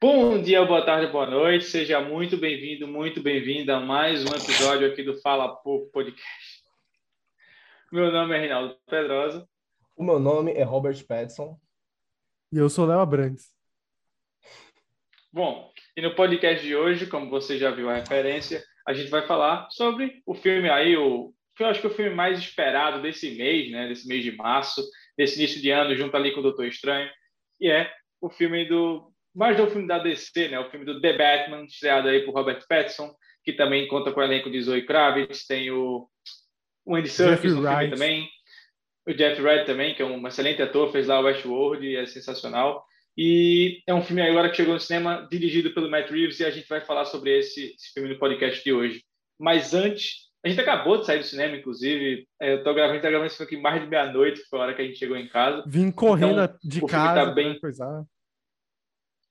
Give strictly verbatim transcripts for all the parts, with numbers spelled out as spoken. Bom dia, boa tarde, boa noite. Seja muito bem-vindo, muito bem-vinda a mais um episódio aqui do Fala Pouco Podcast. Meu nome é Reinaldo Pedrosa. O meu nome é Robert Pattinson. E eu sou Léo Abrantes. Bom, e no podcast de hoje, como você já viu a referência, a gente vai falar sobre o filme aí, o que eu acho que é o filme mais esperado desse mês, né? Desse mês de março, desse início de ano, junto ali com o Doutor Estranho. E é o filme do... mais do filme da D C, né? O filme do The Batman, estreado aí por Robert Pattinson, que também conta com o elenco de Zoe Kravitz, tem o, o Andy Serkis no filme também, o Jeff Wright também, que é um excelente ator, fez lá o Westworld e é sensacional. E é um filme agora que chegou no cinema, dirigido pelo Matt Reeves, e a gente vai falar sobre esse, esse filme no podcast de hoje. Mas antes, a gente acabou de sair do cinema, inclusive, eu tô gravando, tô gravando esse filme aqui mais de meia-noite, foi a hora que a gente chegou em casa. Vim correndo então, de casa, tá bem... coisa.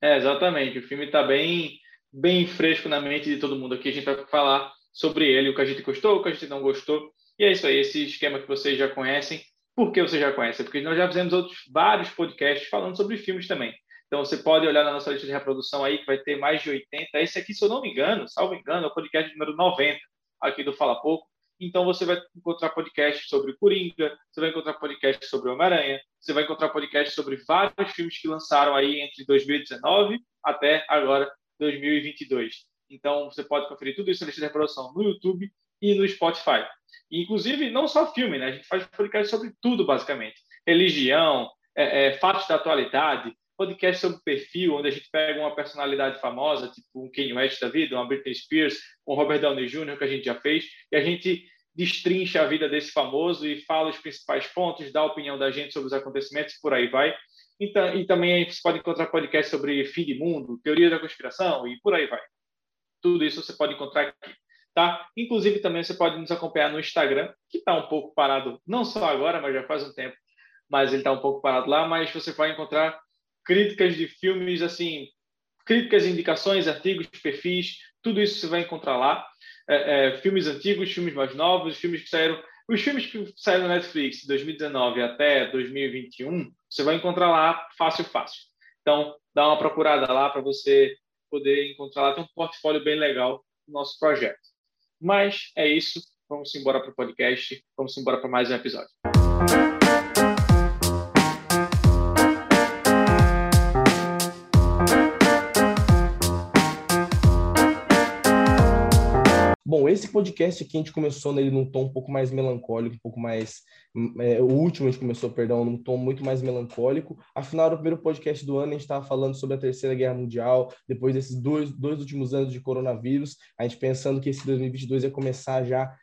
É, exatamente. O filme está bem, bem fresco na mente de todo mundo aqui. A gente vai falar sobre ele, o que a gente gostou, o que a gente não gostou. E é isso aí, esse esquema que vocês já conhecem. Por que vocês já conhecem? Porque nós já fizemos outros, vários podcasts falando sobre filmes também. Então, você pode olhar na nossa lista de reprodução aí, que vai ter mais de oitenta. Esse aqui, se eu não me engano, salvo engano, é o podcast número noventa, aqui do Fala Pouco. Então, você vai encontrar podcast sobre o Coringa, você vai encontrar podcast sobre o Homem-Aranha, você vai encontrar podcast sobre vários filmes que lançaram aí entre dois mil e dezenove até agora, dois mil e vinte e dois. Então, você pode conferir tudo isso na lista de reprodução no YouTube e no Spotify. E, inclusive, não só filme, né? A gente faz podcast sobre tudo, basicamente. Religião, é, é, fatos da atualidade, podcast sobre perfil, onde a gente pega uma personalidade famosa, tipo um Kanye West da vida, uma Britney Spears, um Robert Downey Júnior, que a gente já fez, e a gente destrincha a vida desse famoso e fala os principais pontos, dá a opinião da gente sobre os acontecimentos, por aí vai. Então, e também você pode encontrar podcast sobre fim de mundo, teoria da conspiração e por aí vai. Tudo isso você pode encontrar aqui, tá? Inclusive também você pode nos acompanhar no Instagram, que está um pouco parado, não só agora, mas já faz um tempo, mas ele está um pouco parado lá, mas você vai encontrar críticas de filmes, assim, críticas, indicações, artigos, perfis, tudo isso você vai encontrar lá. É, é, filmes antigos, filmes mais novos, filmes que saíram, os filmes que saíram na Netflix de dois mil e dezenove até dois mil e vinte e um, você vai encontrar lá fácil, fácil. Então, dá uma procurada lá para você poder encontrar lá. Tem um portfólio bem legal do nosso projeto. Mas é isso. Vamos embora para o podcast. Vamos embora para mais um episódio. Bom, esse podcast aqui a gente começou nele num tom um pouco mais melancólico, um pouco mais... É, o último a gente começou, perdão, num tom muito mais melancólico. Afinal, no primeiro podcast do ano a gente estava falando sobre a Terceira Guerra Mundial, depois desses dois, dois últimos anos de coronavírus, a gente pensando que esse dois mil e vinte e dois ia começar já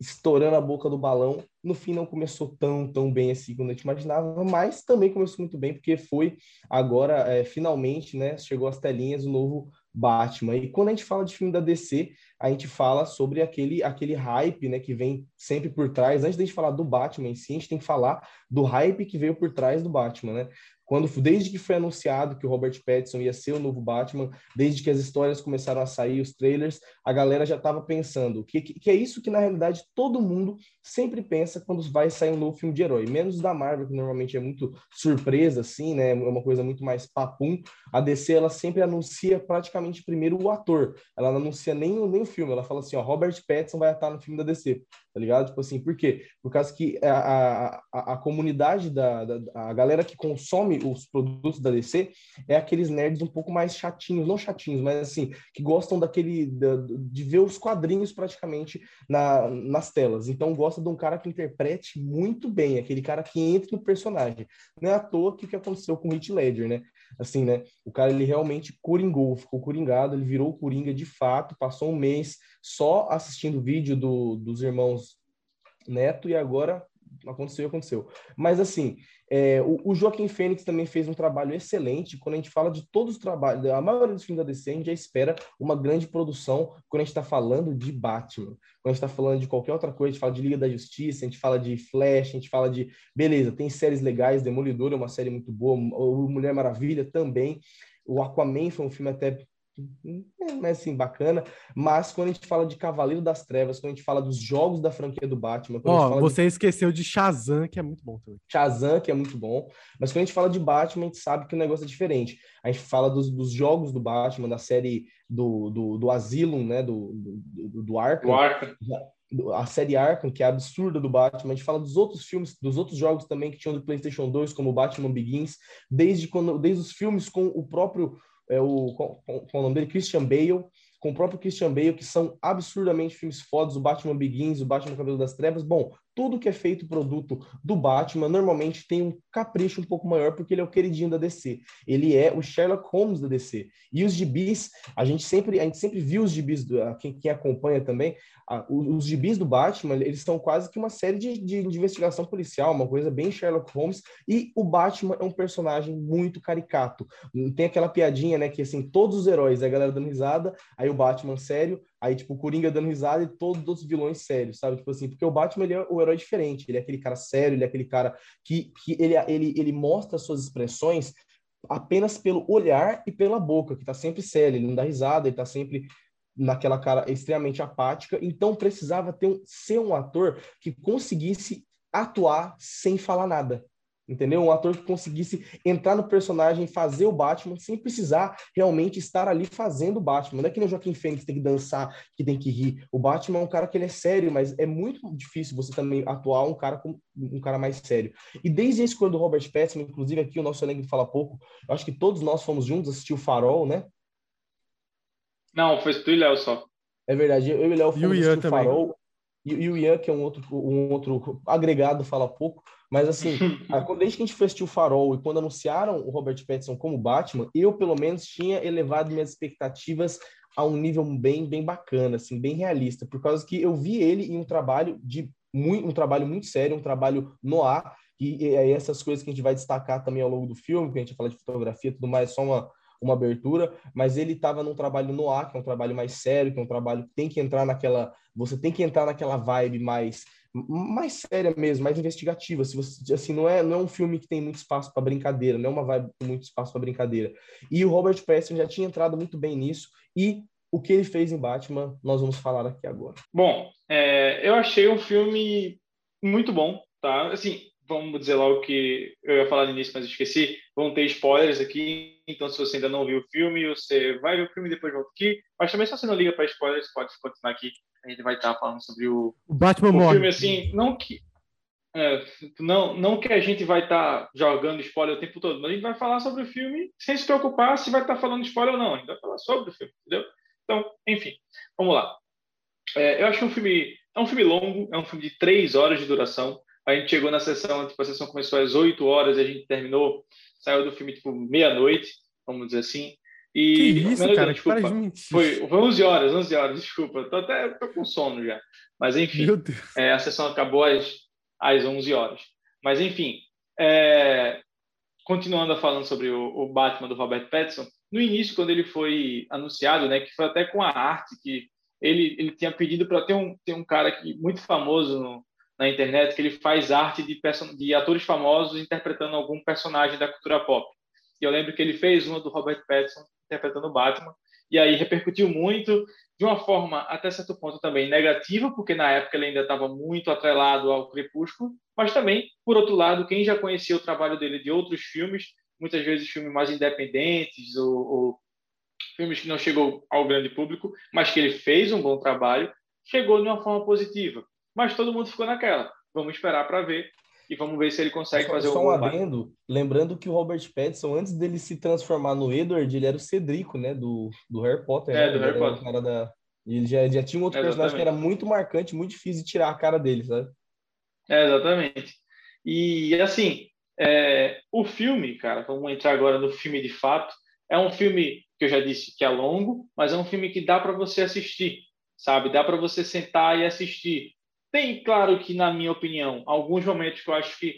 estourando a boca do balão. No fim não começou tão, tão bem assim como a gente imaginava, mas também começou muito bem, porque foi agora, é, finalmente, né, chegou às telinhas o novo... Batman. E quando a gente fala de filme da D C, a gente fala sobre aquele, aquele hype, né, que vem sempre por trás. Antes de a gente falar do Batman em si, a gente tem que falar do hype que veio por trás do Batman, né? Quando, desde que foi anunciado que o Robert Pattinson ia ser o novo Batman, desde que as histórias começaram a sair, os trailers, a galera já estava pensando, que, que, que é isso que, na realidade, todo mundo sempre pensa quando vai sair um novo filme de herói. Menos da Marvel, que normalmente é muito surpresa, assim, né? É uma coisa muito mais papum. A D C, ela sempre anuncia praticamente primeiro o ator. Ela não anuncia nem, nem o filme. Ela fala assim, ó, Robert Pattinson vai estar no filme da D C. Tá ligado? Tipo assim, por quê? Por causa que a, a, a comunidade, da, da, a galera que consome os produtos da D C, é aqueles nerds um pouco mais chatinhos, não chatinhos, mas assim, que gostam daquele da, de ver os quadrinhos praticamente na, nas telas, então gosta de um cara que interprete muito bem, aquele cara que entra no personagem, não é à toa que o que aconteceu com o Heath Ledger, né, assim, né, o cara ele realmente coringou, ficou coringado, ele virou Coringa de fato, passou um mês só assistindo o vídeo do, dos irmãos Neto e agora aconteceu, aconteceu. Mas assim, é, o, o Joaquin Phoenix também fez um trabalho excelente. Quando a gente fala de todos os trabalhos, a maioria dos filmes da D C, a gente já espera uma grande produção quando a gente está falando de Batman. Quando a gente está falando de qualquer outra coisa, a gente fala de Liga da Justiça, a gente fala de Flash, a gente fala de... Beleza, tem séries legais, Demolidor é uma série muito boa, o Mulher Maravilha também, o Aquaman foi um filme até... é, mas assim, bacana. Mas quando a gente fala de Cavaleiro das Trevas, quando a gente fala dos jogos da franquia do Batman... Ó, oh, você de... esqueceu de Shazam, que é muito bom também. Shazam, que é muito bom. Mas quando a gente fala de Batman, a gente sabe que o negócio é diferente. A gente fala dos, dos jogos do Batman, da série do, do, do Asylum, né? Do, do, do Arkham. Do Arkham. A série Arkham, que é absurda do Batman. A gente fala dos outros filmes, dos outros jogos também que tinham do PlayStation dois, como Batman Begins, desde, quando, desde os filmes com o próprio... É o, com, com, com o nome dele, Christian Bale, com o próprio Christian Bale, que são absurdamente filmes fodas, o Batman Begins, o Batman Cavaleiro das Trevas. Bom, tudo que é feito produto do Batman normalmente tem um capricho um pouco maior, porque ele é o queridinho da D C. Ele é o Sherlock Holmes da D C. E os gibis, a gente sempre, a gente sempre viu os gibis, do, quem, quem acompanha também, a, os gibis do Batman, eles são quase que uma série de, de investigação policial, uma coisa bem Sherlock Holmes, e o Batman é um personagem muito caricato. Tem aquela piadinha, né, que assim, todos os heróis, a galera dando risada, aí o Batman sério, aí, tipo, o Coringa dando risada e todos os vilões sérios, sabe? Tipo assim, porque o Batman, ele é o herói diferente, ele é aquele cara sério, ele é aquele cara que, que ele, ele, ele mostra suas expressões apenas pelo olhar e pela boca, que tá sempre sério, ele não dá risada, ele tá sempre naquela cara extremamente apática, então precisava ter um, ser um ator que conseguisse atuar sem falar nada. Entendeu? Um ator que conseguisse entrar no personagem, fazer o Batman, sem precisar realmente estar ali fazendo o Batman. Não é que nem o Joaquin Phoenix, tem que dançar, que tem que rir. O Batman é um cara que ele é sério, mas é muito difícil você também atuar um cara como um cara mais sério. E desde a escolha do Robert Pattinson, inclusive aqui o nosso elenco Fala Pouco, eu acho que todos nós fomos juntos assistir o Farol, né? Não, foi tu e Léo só. É verdade, eu e Léo fomos assistir o também. Farol. E, e o Ian, que é um outro, um outro agregado, Fala Pouco. Mas assim, desde que a gente assistiu o Farol e quando anunciaram o Robert Pattinson como Batman, eu pelo menos tinha elevado minhas expectativas a um nível bem, bem bacana, assim, bem realista, por causa que eu vi ele em um trabalho de muito, um trabalho muito sério, um trabalho no ar, e, e aí essas coisas que a gente vai destacar também ao longo do filme, que a gente fala de fotografia e tudo mais, só uma uma abertura, mas ele estava num trabalho no ar, que é um trabalho mais sério, que é um trabalho que tem que entrar naquela, você tem que entrar naquela vibe mais mais séria mesmo, mais investigativa. Se você, assim, não é, não é um filme que tem muito espaço para brincadeira, não é uma vibe com muito espaço para brincadeira. E o Robert Pattinson já tinha entrado muito bem nisso, e o que ele fez em Batman, nós vamos falar aqui agora. Bom, é, eu achei um filme muito bom, tá? Assim, vamos dizer logo que eu ia falar no início, mas esqueci. Vão ter spoilers aqui, então se você ainda não viu o filme, você vai ver o filme e depois volta aqui. Mas também se você não liga para spoilers, pode continuar aqui. A gente vai estar falando sobre o, o Batman o filme, assim, não que, é, não, não que a gente vai estar jogando spoiler o tempo todo, mas a gente vai falar sobre o filme sem se preocupar se vai estar falando spoiler ou não. A gente vai falar sobre o filme, entendeu? Então, enfim, vamos lá. É, eu acho um filme, é um filme longo, é um filme de três horas de duração. A gente chegou na sessão, tipo, a sessão começou às oito horas e a gente terminou, saiu do filme, tipo, meia-noite, vamos dizer assim. E, que isso, não, cara, desculpa, que foi, foi onze horas, onze horas, desculpa, tô até tô com sono já. Mas, enfim, é, a sessão acabou às, às onze horas. Mas, enfim, é, continuando a falando sobre o, o Batman do Robert Pattinson, no início, quando ele foi anunciado, né, que foi até com a arte, que ele, ele tinha pedido para ter um, ter um cara que, muito famoso no na internet, que ele faz arte de, person... de atores famosos interpretando algum personagem da cultura pop. E eu lembro que ele fez uma do Robert Pattinson interpretando o Batman, e aí repercutiu muito, de uma forma, até certo ponto, também negativa, porque na época ele ainda estava muito atrelado ao Crepúsculo, mas também, por outro lado, quem já conhecia o trabalho dele de outros filmes, muitas vezes filmes mais independentes, ou, ou filmes que não chegou ao grande público, mas que ele fez um bom trabalho, chegou de uma forma positiva. Mas todo mundo ficou naquela. Vamos esperar para ver e vamos ver se ele consegue só, fazer o um adendo, lembrando que o Robert Pattinson, antes dele se transformar no Edward, ele era o Cedrico, né? Do, do Harry Potter. É, né? do ele Harry Potter. Cara da... Ele já, já tinha um outro é, personagem que era muito marcante, muito difícil de tirar a cara dele, sabe? É, exatamente. E, assim, é... o filme, cara, vamos entrar agora no filme de fato. É um filme que eu já disse que é longo, mas é um filme que dá para você assistir, sabe? Dá para você sentar e assistir. Tem, claro que, na minha opinião, alguns momentos que eu acho que,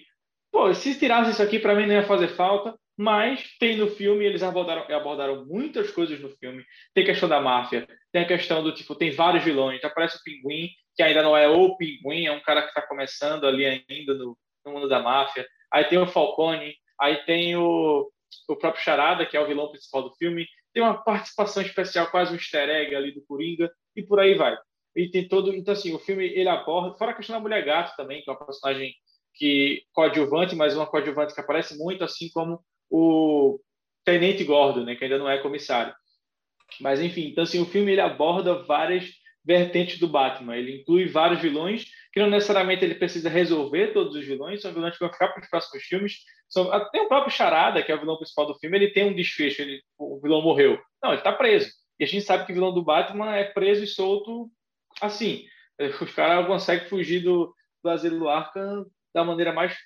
pô, se tirasse isso aqui, para mim não ia fazer falta, mas tem no filme, eles abordaram, abordaram muitas coisas no filme. Tem a questão da máfia, tem a questão do, tipo, tem vários vilões, aparece o Pinguim, que ainda não é o Pinguim, é um cara que está começando ali ainda no, no mundo da máfia. Aí tem o Falcone, aí tem o, o próprio Charada, que é o vilão principal do filme, tem uma participação especial, quase um easter egg ali do Coringa, e por aí vai. E tem todo... Então, assim, o filme, ele aborda... Fora a questão da Mulher Gato também, que é uma personagem que coadjuvante, mas uma coadjuvante que aparece muito, assim como o Tenente Gordon, né, que ainda não é comissário. Mas, enfim, então, assim, o filme, ele aborda várias vertentes do Batman. Ele inclui vários vilões, que não necessariamente ele precisa resolver todos os vilões, são vilões que vão ficar para os próximos filmes. São, até o próprio Charada, que é o vilão principal do filme, ele tem um desfecho, ele, o vilão morreu. Não, ele está preso. E a gente sabe que o vilão do Batman é preso e solto assim. Os caras conseguem fugir do, do asilo do Arkham da maneira mais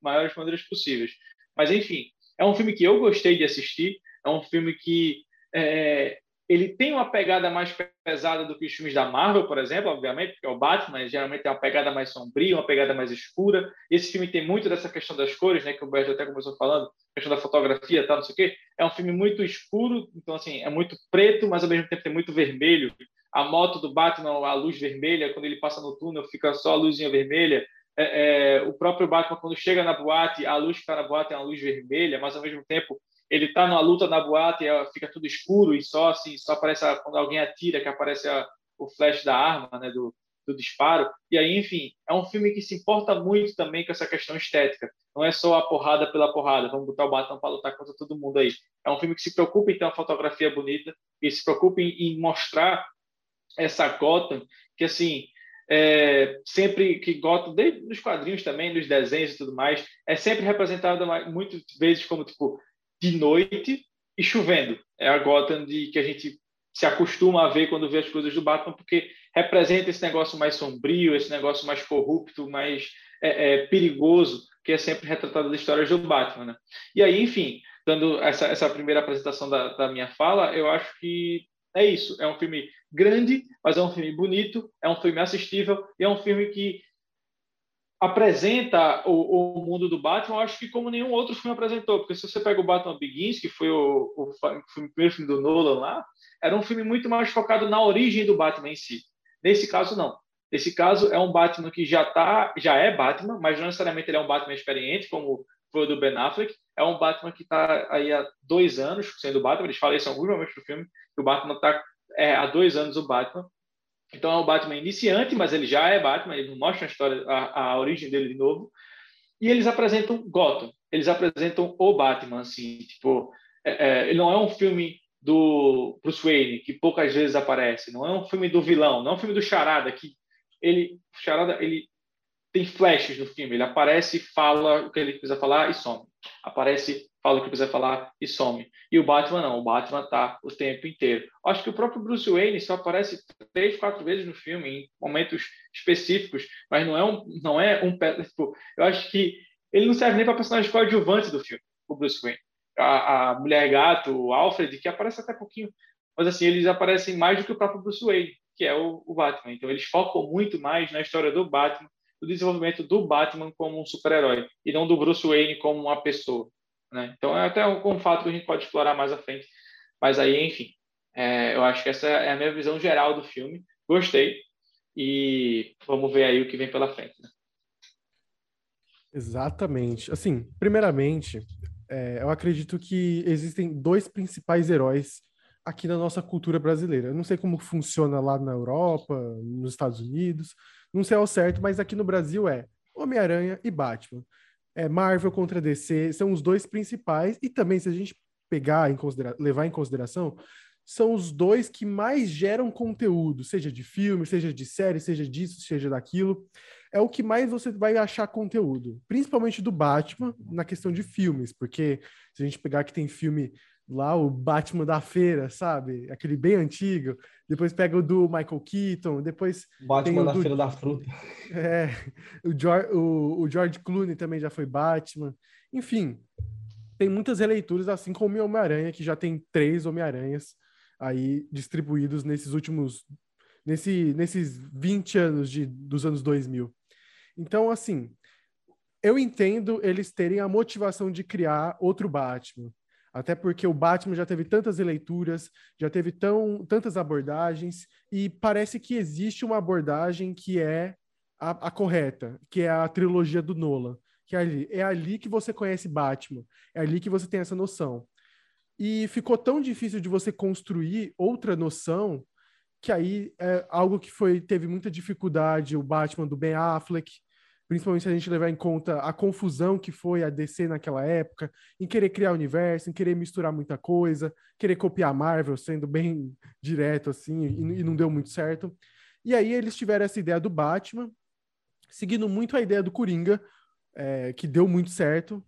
maiores maneiras possíveis. Mas, enfim, é um filme que eu gostei de assistir, é um filme que... É, ele tem uma pegada mais pesada do que os filmes da Marvel, por exemplo, obviamente, porque é o Batman, geralmente tem uma pegada mais sombria, uma pegada mais escura. Esse filme tem muito dessa questão das cores, né, que o Humberto até começou falando, questão da fotografia, tá, não sei o quê. É um filme muito escuro, então, assim, é muito preto, mas, ao mesmo tempo, tem muito vermelho. A moto do Batman, a luz vermelha, quando ele passa no túnel, fica só a luzinha vermelha. É, é, o próprio Batman, quando chega na boate, a luz que está na boate é uma luz vermelha, mas, ao mesmo tempo, ele está numa luta na boate e fica tudo escuro e só assim, só aparece a, quando alguém atira que aparece a, o flash da arma, né, do, do disparo. E aí, enfim, é um filme que se importa muito também com essa questão estética. Não é só a porrada pela porrada, vamos botar o Batman para lutar contra todo mundo aí. É um filme que se preocupa em ter uma fotografia bonita e se preocupa em, em mostrar essa Gotham, que assim... É, sempre que Gotham, desde nos quadrinhos também, nos desenhos e tudo mais, é sempre representada muitas vezes como, tipo, de noite e chovendo. É a Gotham de, que a gente se acostuma a ver quando vê as coisas do Batman, porque representa esse negócio mais sombrio, esse negócio mais corrupto, mais é, é, perigoso, que é sempre retratado nas histórias do Batman, né? E aí, enfim, dando essa, essa primeira apresentação da, da minha fala, eu acho que é isso. É um filme grande, mas é um filme bonito, é um filme assistível e é um filme que apresenta o, o mundo do Batman, eu acho que como nenhum outro filme apresentou, porque se você pega o Batman Begins, que foi o, o, o primeiro filme do Nolan lá, era um filme muito mais focado na origem do Batman em si. Nesse caso, não. Nesse caso, é um Batman que já, tá, já é Batman, mas não necessariamente ele é um Batman experiente, como foi o do Ben Affleck. É um Batman que está aí há dois anos sendo Batman, eles falam isso em alguns momentos do filme, que o Batman está é, há dois anos o Batman. Então, é um Batman iniciante, mas ele já é Batman, ele não mostra a história, a, a origem dele de novo. E eles apresentam Gotham, eles apresentam o Batman, assim, tipo, é, é, ele não é um filme do Bruce Wayne, que poucas vezes aparece, não é um filme do vilão, não é um filme do Charada, que ele, Charada, ele tem flashes no filme, ele aparece, fala o que ele precisa falar e some. Aparece, fala o que precisa falar e some. E o Batman não, o Batman tá o tempo inteiro. Acho que o próprio Bruce Wayne só aparece três, quatro vezes no filme, em momentos específicos, mas não é um... Não é um tipo, eu acho que ele não serve nem para personagem coadjuvante do filme, o Bruce Wayne. A, a Mulher Gato, o Alfred, que aparece até pouquinho, mas assim, eles aparecem mais do que o próprio Bruce Wayne, que é o, o Batman. Então eles focam muito mais na história do Batman, do desenvolvimento do Batman como um super-herói e não do Bruce Wayne como uma pessoa, né? Então é até um, um fato que a gente pode explorar mais à frente, mas aí, enfim, é, eu acho que essa é a minha visão geral do filme. Gostei e vamos ver aí o que vem pela frente, né? Exatamente. Assim, primeiramente, é, eu acredito que existem dois principais heróis aqui na nossa cultura brasileira. Eu não sei como funciona lá na Europa, nos Estados Unidos, não sei ao certo, mas aqui no Brasil é Homem-Aranha e Batman. É Marvel contra D C, são os dois principais, e também, se a gente pegar em considera- levar em consideração, são os dois que mais geram conteúdo, seja de filme, seja de série, seja disso, seja daquilo. É o que mais você vai achar conteúdo, principalmente do Batman, na questão de filmes, porque se a gente pegar que tem filme lá, o Batman da Feira, sabe? Aquele bem antigo. Depois pega o do Michael Keaton, depois... Batman da do... Feira da Fruta. É, o George, o, o George Clooney também já foi Batman. Enfim, tem muitas releituras, assim como o Homem-Aranha, que já tem três Homem-Aranhas aí distribuídos nesses últimos... Nesse, nesses vinte anos de, dos anos dois mil. Então, assim, eu entendo eles terem a motivação de criar outro Batman. Até porque o Batman já teve tantas releituras, já teve tão, tantas abordagens, e parece que existe uma abordagem que é a, a correta, que é a trilogia do Nolan, que é ali, é ali que você conhece Batman, é ali que você tem essa noção. E ficou tão difícil de você construir outra noção, que aí é algo que foi, teve muita dificuldade o Batman do Ben Affleck, principalmente se a gente levar em conta a confusão que foi a D C naquela época, em querer criar universo, em querer misturar muita coisa, querer copiar a Marvel, sendo bem direto assim, e, e não deu muito certo. E aí eles tiveram essa ideia do Batman, seguindo muito a ideia do Coringa, é, que deu muito certo,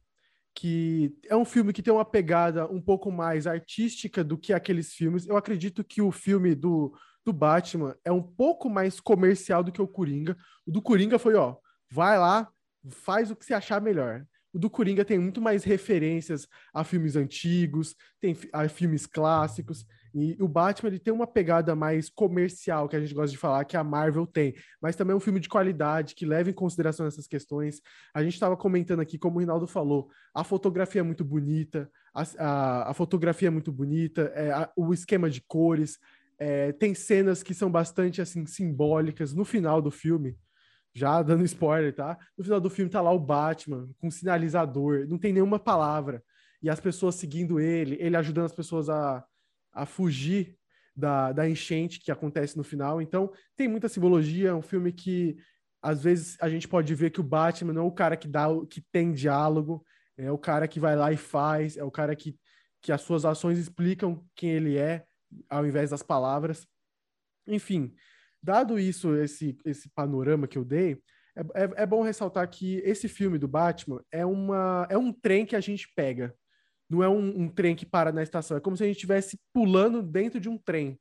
que é um filme que tem uma pegada um pouco mais artística do que aqueles filmes. Eu acredito que o filme do, do Batman é um pouco mais comercial do que o Coringa. O do Coringa foi, ó, vai lá, faz o que você achar melhor. O do Coringa tem muito mais referências a filmes antigos, tem a filmes clássicos, e o Batman ele tem uma pegada mais comercial, que a gente gosta de falar, que a Marvel tem, mas também é um filme de qualidade, que leva em consideração essas questões. A gente estava comentando aqui, como o Rinaldo falou, a fotografia é muito bonita, a, a, a fotografia é muito bonita, é, a, o esquema de cores, é, tem cenas que são bastante assim, simbólicas. No final do filme, já dando spoiler, tá? No final do filme tá lá o Batman, com um sinalizador, não tem nenhuma palavra, e as pessoas seguindo ele, ele ajudando as pessoas a, a fugir da, da enchente que acontece no final. Então, tem muita simbologia, é um filme que, às vezes, a gente pode ver que o Batman não é o cara que, dá, que tem diálogo, é o cara que vai lá e faz, é o cara que, que as suas ações explicam quem ele é, ao invés das palavras. Enfim... Dado isso, esse, esse panorama que eu dei, é, é, é bom ressaltar que esse filme do Batman é, uma, é um trem que a gente pega. Não é um, um trem que para na estação. É como se a gente estivesse pulando dentro de um trem.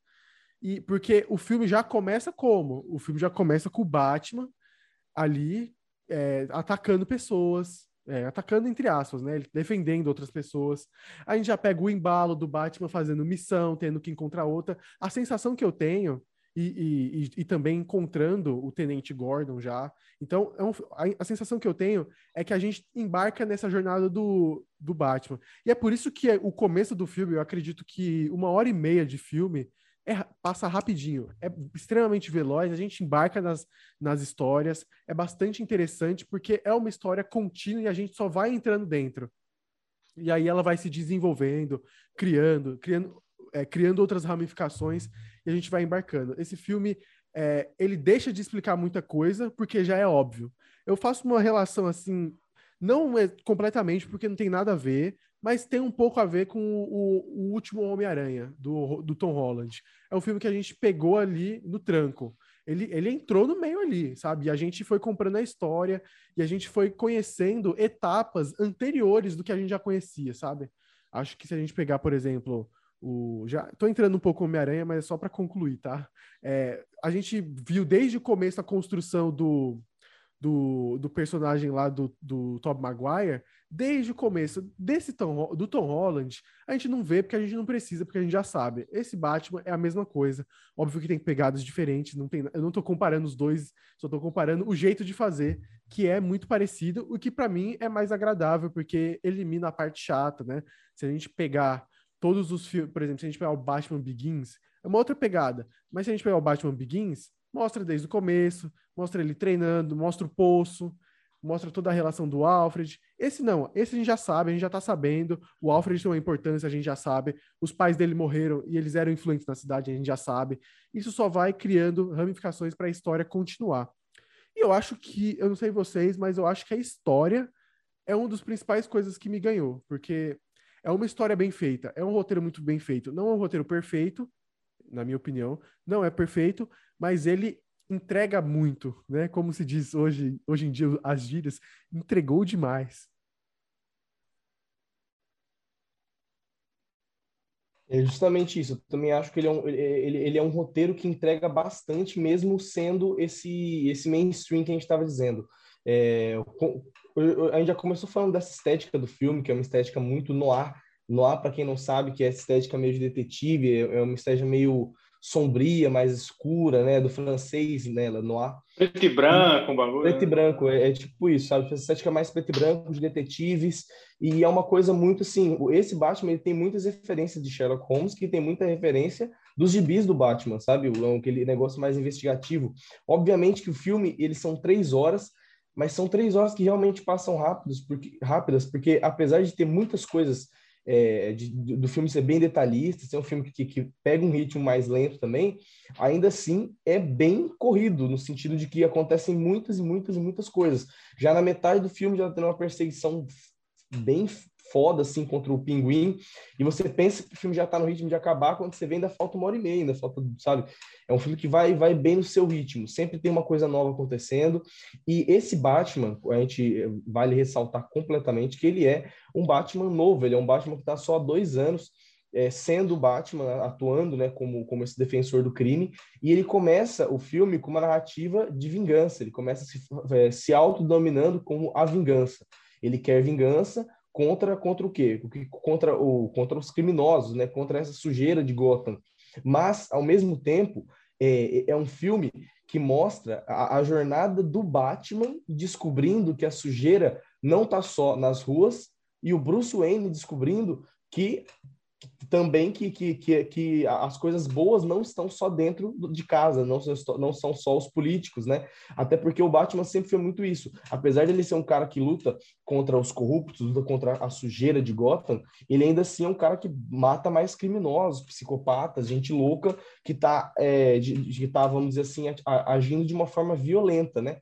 E, porque o filme já começa como? O filme já começa com o Batman ali é, atacando pessoas. É, atacando entre aspas, né? Ele defendendo outras pessoas. A gente já pega o embalo do Batman fazendo missão, tendo que encontrar outra. A sensação que eu tenho... E, e, e também encontrando o Tenente Gordon já. Então, é um, a, a sensação que eu tenho é que a gente embarca nessa jornada do, do Batman. E é por isso que é, o começo do filme, eu acredito que uma hora e meia de filme é, passa rapidinho. É extremamente veloz, a gente embarca nas, nas histórias. É bastante interessante porque é uma história contínua e a gente só vai entrando dentro. E aí ela vai se desenvolvendo, criando, criando... É, criando outras ramificações, e a gente vai embarcando. Esse filme, é, ele deixa de explicar muita coisa, porque já é óbvio. Eu faço uma relação assim, não é completamente, porque não tem nada a ver, mas tem um pouco a ver com o, o último Homem-Aranha, do, do Tom Holland. É um filme que a gente pegou ali no tranco. Ele, ele entrou no meio ali, sabe? E a gente foi comprando a história, e a gente foi conhecendo etapas anteriores do que a gente já conhecia, sabe? Acho que se a gente pegar, por exemplo... O, já tô entrando um pouco no Homem-Aranha, mas é só para concluir, tá? É, a gente viu desde o começo a construção do, do, do personagem lá do, do Tobey Maguire, desde o começo desse Tom, do Tom Holland, a gente não vê porque a gente não precisa, porque a gente já sabe. Esse Batman é a mesma coisa. Óbvio que tem pegadas diferentes, não tem, eu não tô comparando os dois, só tô comparando o jeito de fazer, que é muito parecido, o que para mim é mais agradável, porque elimina a parte chata, né? Se a gente pegar... Todos os filmes, por exemplo, se a gente pegar o Batman Begins, é uma outra pegada. Mas se a gente pegar o Batman Begins, mostra desde o começo, mostra ele treinando, mostra o poço, mostra toda a relação do Alfred. Esse não, esse a gente já sabe, a gente já tá sabendo. O Alfred tem uma importância, a gente já sabe. Os pais dele morreram e eles eram influentes na cidade, a gente já sabe. Isso só vai criando ramificações para a história continuar. E eu acho que, eu não sei vocês, mas eu acho que a história é uma das principais coisas que me ganhou, porque... É uma história bem feita, é um roteiro muito bem feito. Não é um roteiro perfeito, na minha opinião, não é perfeito, mas ele entrega muito, né? Como se diz hoje, hoje em dia, as gírias, entregou demais. É justamente isso. Eu também acho que ele é um, ele, ele é um roteiro que entrega bastante, mesmo sendo esse, esse mainstream que a gente estava dizendo. É, a gente já começou falando dessa estética do filme, que é uma estética muito noir. Noir, para quem não sabe, que é essa estética meio de detetive, é uma estética meio sombria, mais escura, né? Do francês, né? Noir. Preto e branco, um bagulho. Preto e branco, é, é tipo isso, sabe? Essa estética mais preto e branco, de detetives, e é uma coisa muito assim... Esse Batman, ele tem muitas referências de Sherlock Holmes, que tem muita referência dos gibis do Batman, sabe? Aquele negócio mais investigativo. Obviamente que o filme, eles são três horas, mas são três horas que realmente passam rápidos porque, rápidas, porque apesar de ter muitas coisas é, de, do filme ser bem detalhista, ser um filme que, que pega um ritmo mais lento também, ainda assim é bem corrido, no sentido de que acontecem muitas e muitas e muitas coisas. Já na metade do filme já tem uma perseguição bem foda, assim, contra o Pinguim, e você pensa que o filme já tá no ritmo de acabar, quando você vê ainda falta uma hora e meia, ainda falta, sabe? É um filme que vai, vai bem no seu ritmo, sempre tem uma coisa nova acontecendo, e esse Batman, a gente vale ressaltar completamente que ele é um Batman novo, ele é um Batman que tá só há dois anos, é, sendo o Batman, atuando, né, como, como esse defensor do crime, e ele começa o filme com uma narrativa de vingança, ele começa se, é, se autodominando como a vingança, ele quer vingança, Contra, contra o quê? Contra, o, contra os criminosos, né? Contra essa sujeira de Gotham. Mas, ao mesmo tempo, é, é um filme que mostra a, a jornada do Batman descobrindo que a sujeira não está só nas ruas e o Bruce Wayne descobrindo que também que, que, que, que as coisas boas não estão só dentro de casa, não, não são só os políticos, né? Até porque o Batman sempre foi muito isso. Apesar de ele ser um cara que luta contra os corruptos, luta contra a sujeira de Gotham, ele ainda assim é um cara que mata mais criminosos, psicopatas, gente louca, que tá, é, de, de, tá vamos dizer assim, agindo de uma forma violenta, né?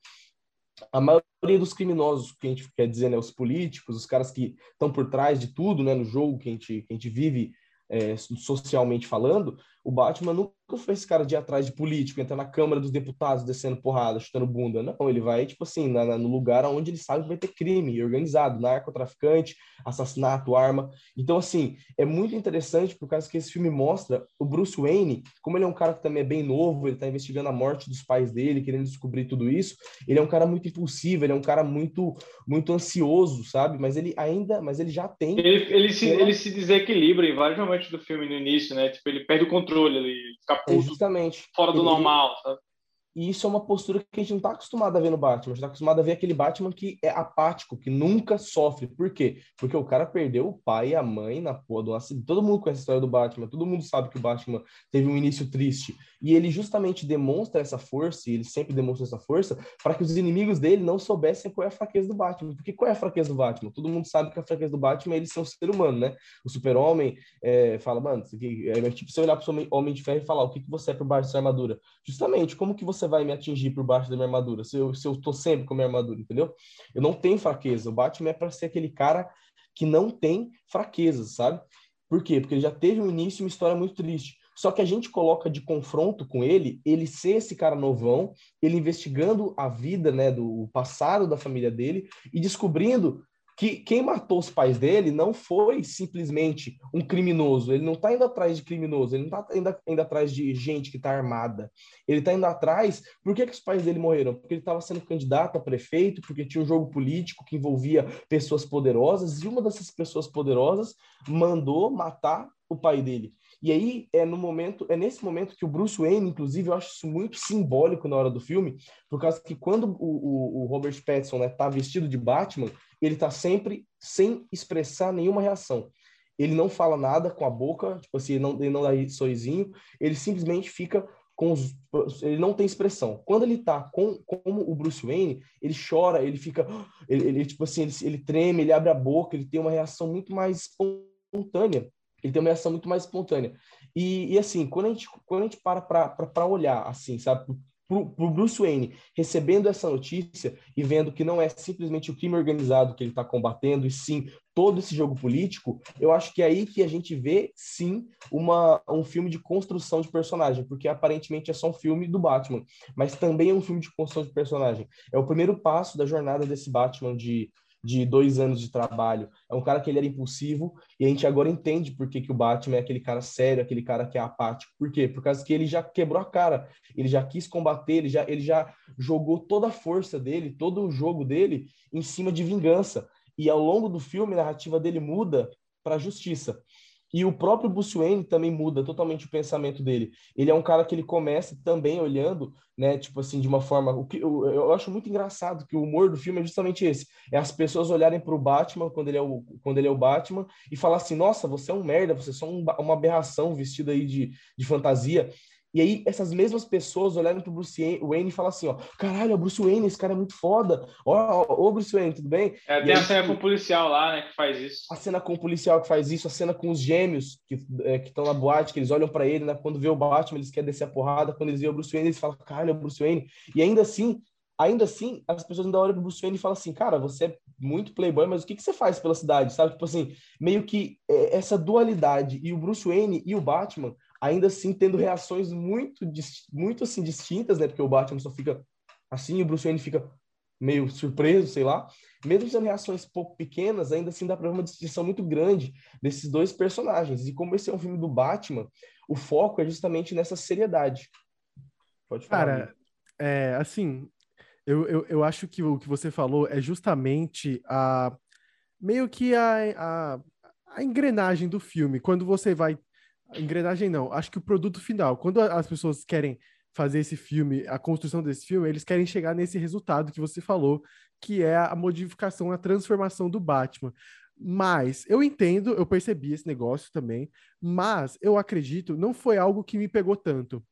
A maioria dos criminosos, que a gente quer dizer, né, os políticos, os caras que estão por trás de tudo, né, no jogo que a gente, que a gente vive, é, socialmente falando, o Batman nunca foi esse cara de ir atrás de político, entrar na Câmara dos Deputados, descendo porrada, chutando bunda. Não, ele vai, tipo assim, na, na, no lugar onde ele sabe que vai ter crime organizado, narcotraficante, assassinato, arma. Então, assim, é muito interessante por causa que esse filme mostra o Bruce Wayne, como ele é um cara que também é bem novo, ele tá investigando a morte dos pais dele, querendo descobrir tudo isso. Ele é um cara muito impulsivo, ele é um cara muito, muito ansioso, sabe? Mas ele ainda, mas ele já tem... Ele, ele, se, ele se desequilibra em vários momentos do filme no início, né? Tipo, ele perde o controle, ele fica puto, fora do ele... normal, sabe? E isso é uma postura que a gente não está acostumado a ver no Batman. A gente tá acostumado a ver aquele Batman que é apático, que nunca sofre. Por quê? Porque o cara perdeu o pai e a mãe na porra do acidente. Todo mundo conhece a história do Batman, todo mundo sabe que o Batman teve um início triste. E ele justamente demonstra essa força, e ele sempre demonstra essa força, para que os inimigos dele não soubessem qual é a fraqueza do Batman. Porque qual é a fraqueza do Batman? Todo mundo sabe que a fraqueza do Batman é ele ser um ser humano, né? O super-homem é, fala, mano, é tipo você olhar pro seu Homem de Ferro e falar, o que, que você é por baixo dessa armadura? Justamente, como que você você vai me atingir por baixo da minha armadura, se eu, se eu tô sempre com a minha armadura, entendeu? Eu não tenho fraqueza, o Batman é para ser aquele cara que não tem fraqueza, sabe? Por quê? Porque ele já teve um início e uma história muito triste. Só que a gente coloca de confronto com ele, ele ser esse cara novão, ele investigando a vida, né, do passado da família dele e descobrindo que quem matou os pais dele não foi simplesmente um criminoso, ele não está indo atrás de criminoso, ele não está indo, indo atrás de gente que está armada, ele está indo atrás, por que, que os pais dele morreram? Porque ele estava sendo candidato a prefeito, porque tinha um jogo político que envolvia pessoas poderosas, e uma dessas pessoas poderosas mandou matar o pai dele. E aí, é, no momento, é nesse momento que o Bruce Wayne, inclusive, eu acho isso muito simbólico na hora do filme, por causa que quando o, o, o Robert Pattinson está, né, vestido de Batman, ele está sempre sem expressar nenhuma reação. Ele não fala nada com a boca, tipo assim, ele não, ele não dá sorrisinho, ele simplesmente fica com os... Ele não tem expressão. Quando ele tá com, como o Bruce Wayne, ele chora, ele fica... Ele, ele tipo assim, ele, ele treme, ele abre a boca, ele tem uma reação muito mais espontânea. Ele tem uma reação muito mais espontânea. E, e assim, quando a gente, quando a gente para para olhar, assim, sabe, pro, pro Bruce Wayne recebendo essa notícia e vendo que não é simplesmente o crime organizado que ele está combatendo, e sim todo esse jogo político, eu acho que é aí que a gente vê, sim, uma, um filme de construção de personagem, porque aparentemente é só um filme do Batman, mas também é um filme de construção de personagem. É o primeiro passo da jornada desse Batman de... de dois anos de trabalho. É um cara que ele era impulsivo, e a gente agora entende por que, que o Batman é aquele cara sério, aquele cara que é apático. Por quê? Por causa que ele já quebrou a cara, ele já quis combater, ele já, ele já jogou toda a força dele, todo o jogo dele, em cima de vingança. E ao longo do filme, a narrativa dele muda para a justiça. E o próprio Bruce Wayne também muda totalmente o pensamento dele. Ele é um cara que ele começa também olhando, né, tipo assim, de uma forma... O que, eu, eu acho muito engraçado que o humor do filme é justamente esse. É as pessoas olharem para o Batman, quando ele é o, quando ele é o Batman, e falar assim, nossa, você é um merda, você é só um, uma aberração vestida aí de, de fantasia. E aí, essas mesmas pessoas olharam pro Bruce Wayne e falam assim, ó, caralho, o Bruce Wayne, esse cara é muito foda. Ó, ó, ó Bruce Wayne, tudo bem? É, tem aí, a cena com o policial lá, né, que faz isso. A cena com o policial que faz isso, a cena com os gêmeos que é, estão na boate, que eles olham pra ele, né, quando vê o Batman, eles querem descer a porrada, quando eles veem o Bruce Wayne, eles falam, caralho, é o Bruce Wayne. E ainda assim, ainda assim, as pessoas ainda olham pro Bruce Wayne e falam assim, cara, você é muito playboy, mas o que, que você faz pela cidade, sabe? Tipo assim, meio que é, essa dualidade, e o Bruce Wayne e o Batman ainda assim tendo reações muito, muito assim, distintas, né? Porque o Batman só fica assim e o Bruce Wayne fica meio surpreso, sei lá. Mesmo sendo reações pouco pequenas, ainda assim dá pra ver uma distinção muito grande desses dois personagens. E como esse é um filme do Batman, o foco é justamente nessa seriedade. Pode falar. Cara, é, assim, eu, eu, eu acho que o que você falou é justamente a... meio que a, a, a engrenagem do filme. Quando você vai... Engrenagem não, acho que o produto final. Quando as pessoas querem fazer esse filme, a construção desse filme, eles querem chegar nesse resultado que você falou, que é a modificação, a transformação do Batman. Mas eu entendo, eu percebi esse negócio também, mas eu acredito, não foi algo que me pegou tanto.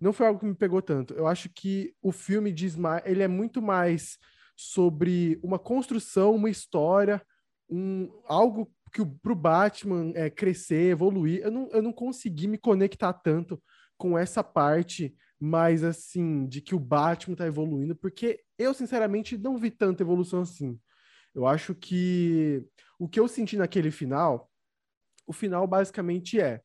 Não foi algo que me pegou tanto. Eu acho que o filme diz mais, ele é muito mais sobre uma construção, uma história, um, algo que pro Batman é, crescer, evoluir, eu não, eu não consegui me conectar tanto com essa parte, mais assim, de que o Batman tá evoluindo, porque eu, sinceramente, não vi tanta evolução assim. Eu acho que o que eu senti naquele final, o final basicamente é,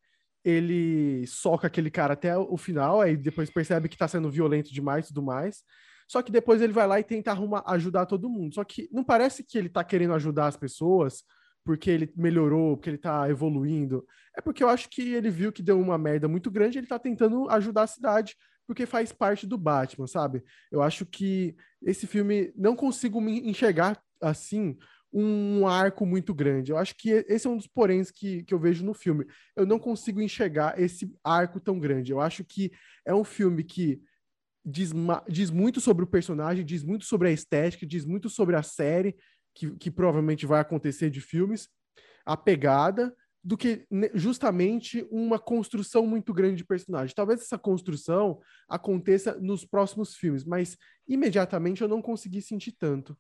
ele soca aquele cara até o final, aí depois percebe que tá sendo violento demais e tudo mais, só que depois ele vai lá e tenta arrumar, ajudar todo mundo, só que não parece que ele tá querendo ajudar as pessoas, porque ele melhorou, porque ele tá evoluindo. É porque eu acho que ele viu que deu uma merda muito grande e ele tá tentando ajudar a cidade, porque faz parte do Batman, sabe? Eu acho que esse filme, não consigo me enxergar, assim, um arco muito grande. Eu acho que esse é um dos poréns que, que eu vejo no filme. Eu não consigo enxergar esse arco tão grande. Eu acho que é um filme que diz, diz muito sobre o personagem, diz muito sobre a estética, diz muito sobre a série, Que, que provavelmente vai acontecer de filmes, a pegada, do que justamente uma construção muito grande de personagem. Talvez essa construção aconteça nos próximos filmes, mas imediatamente eu não consegui sentir tanto.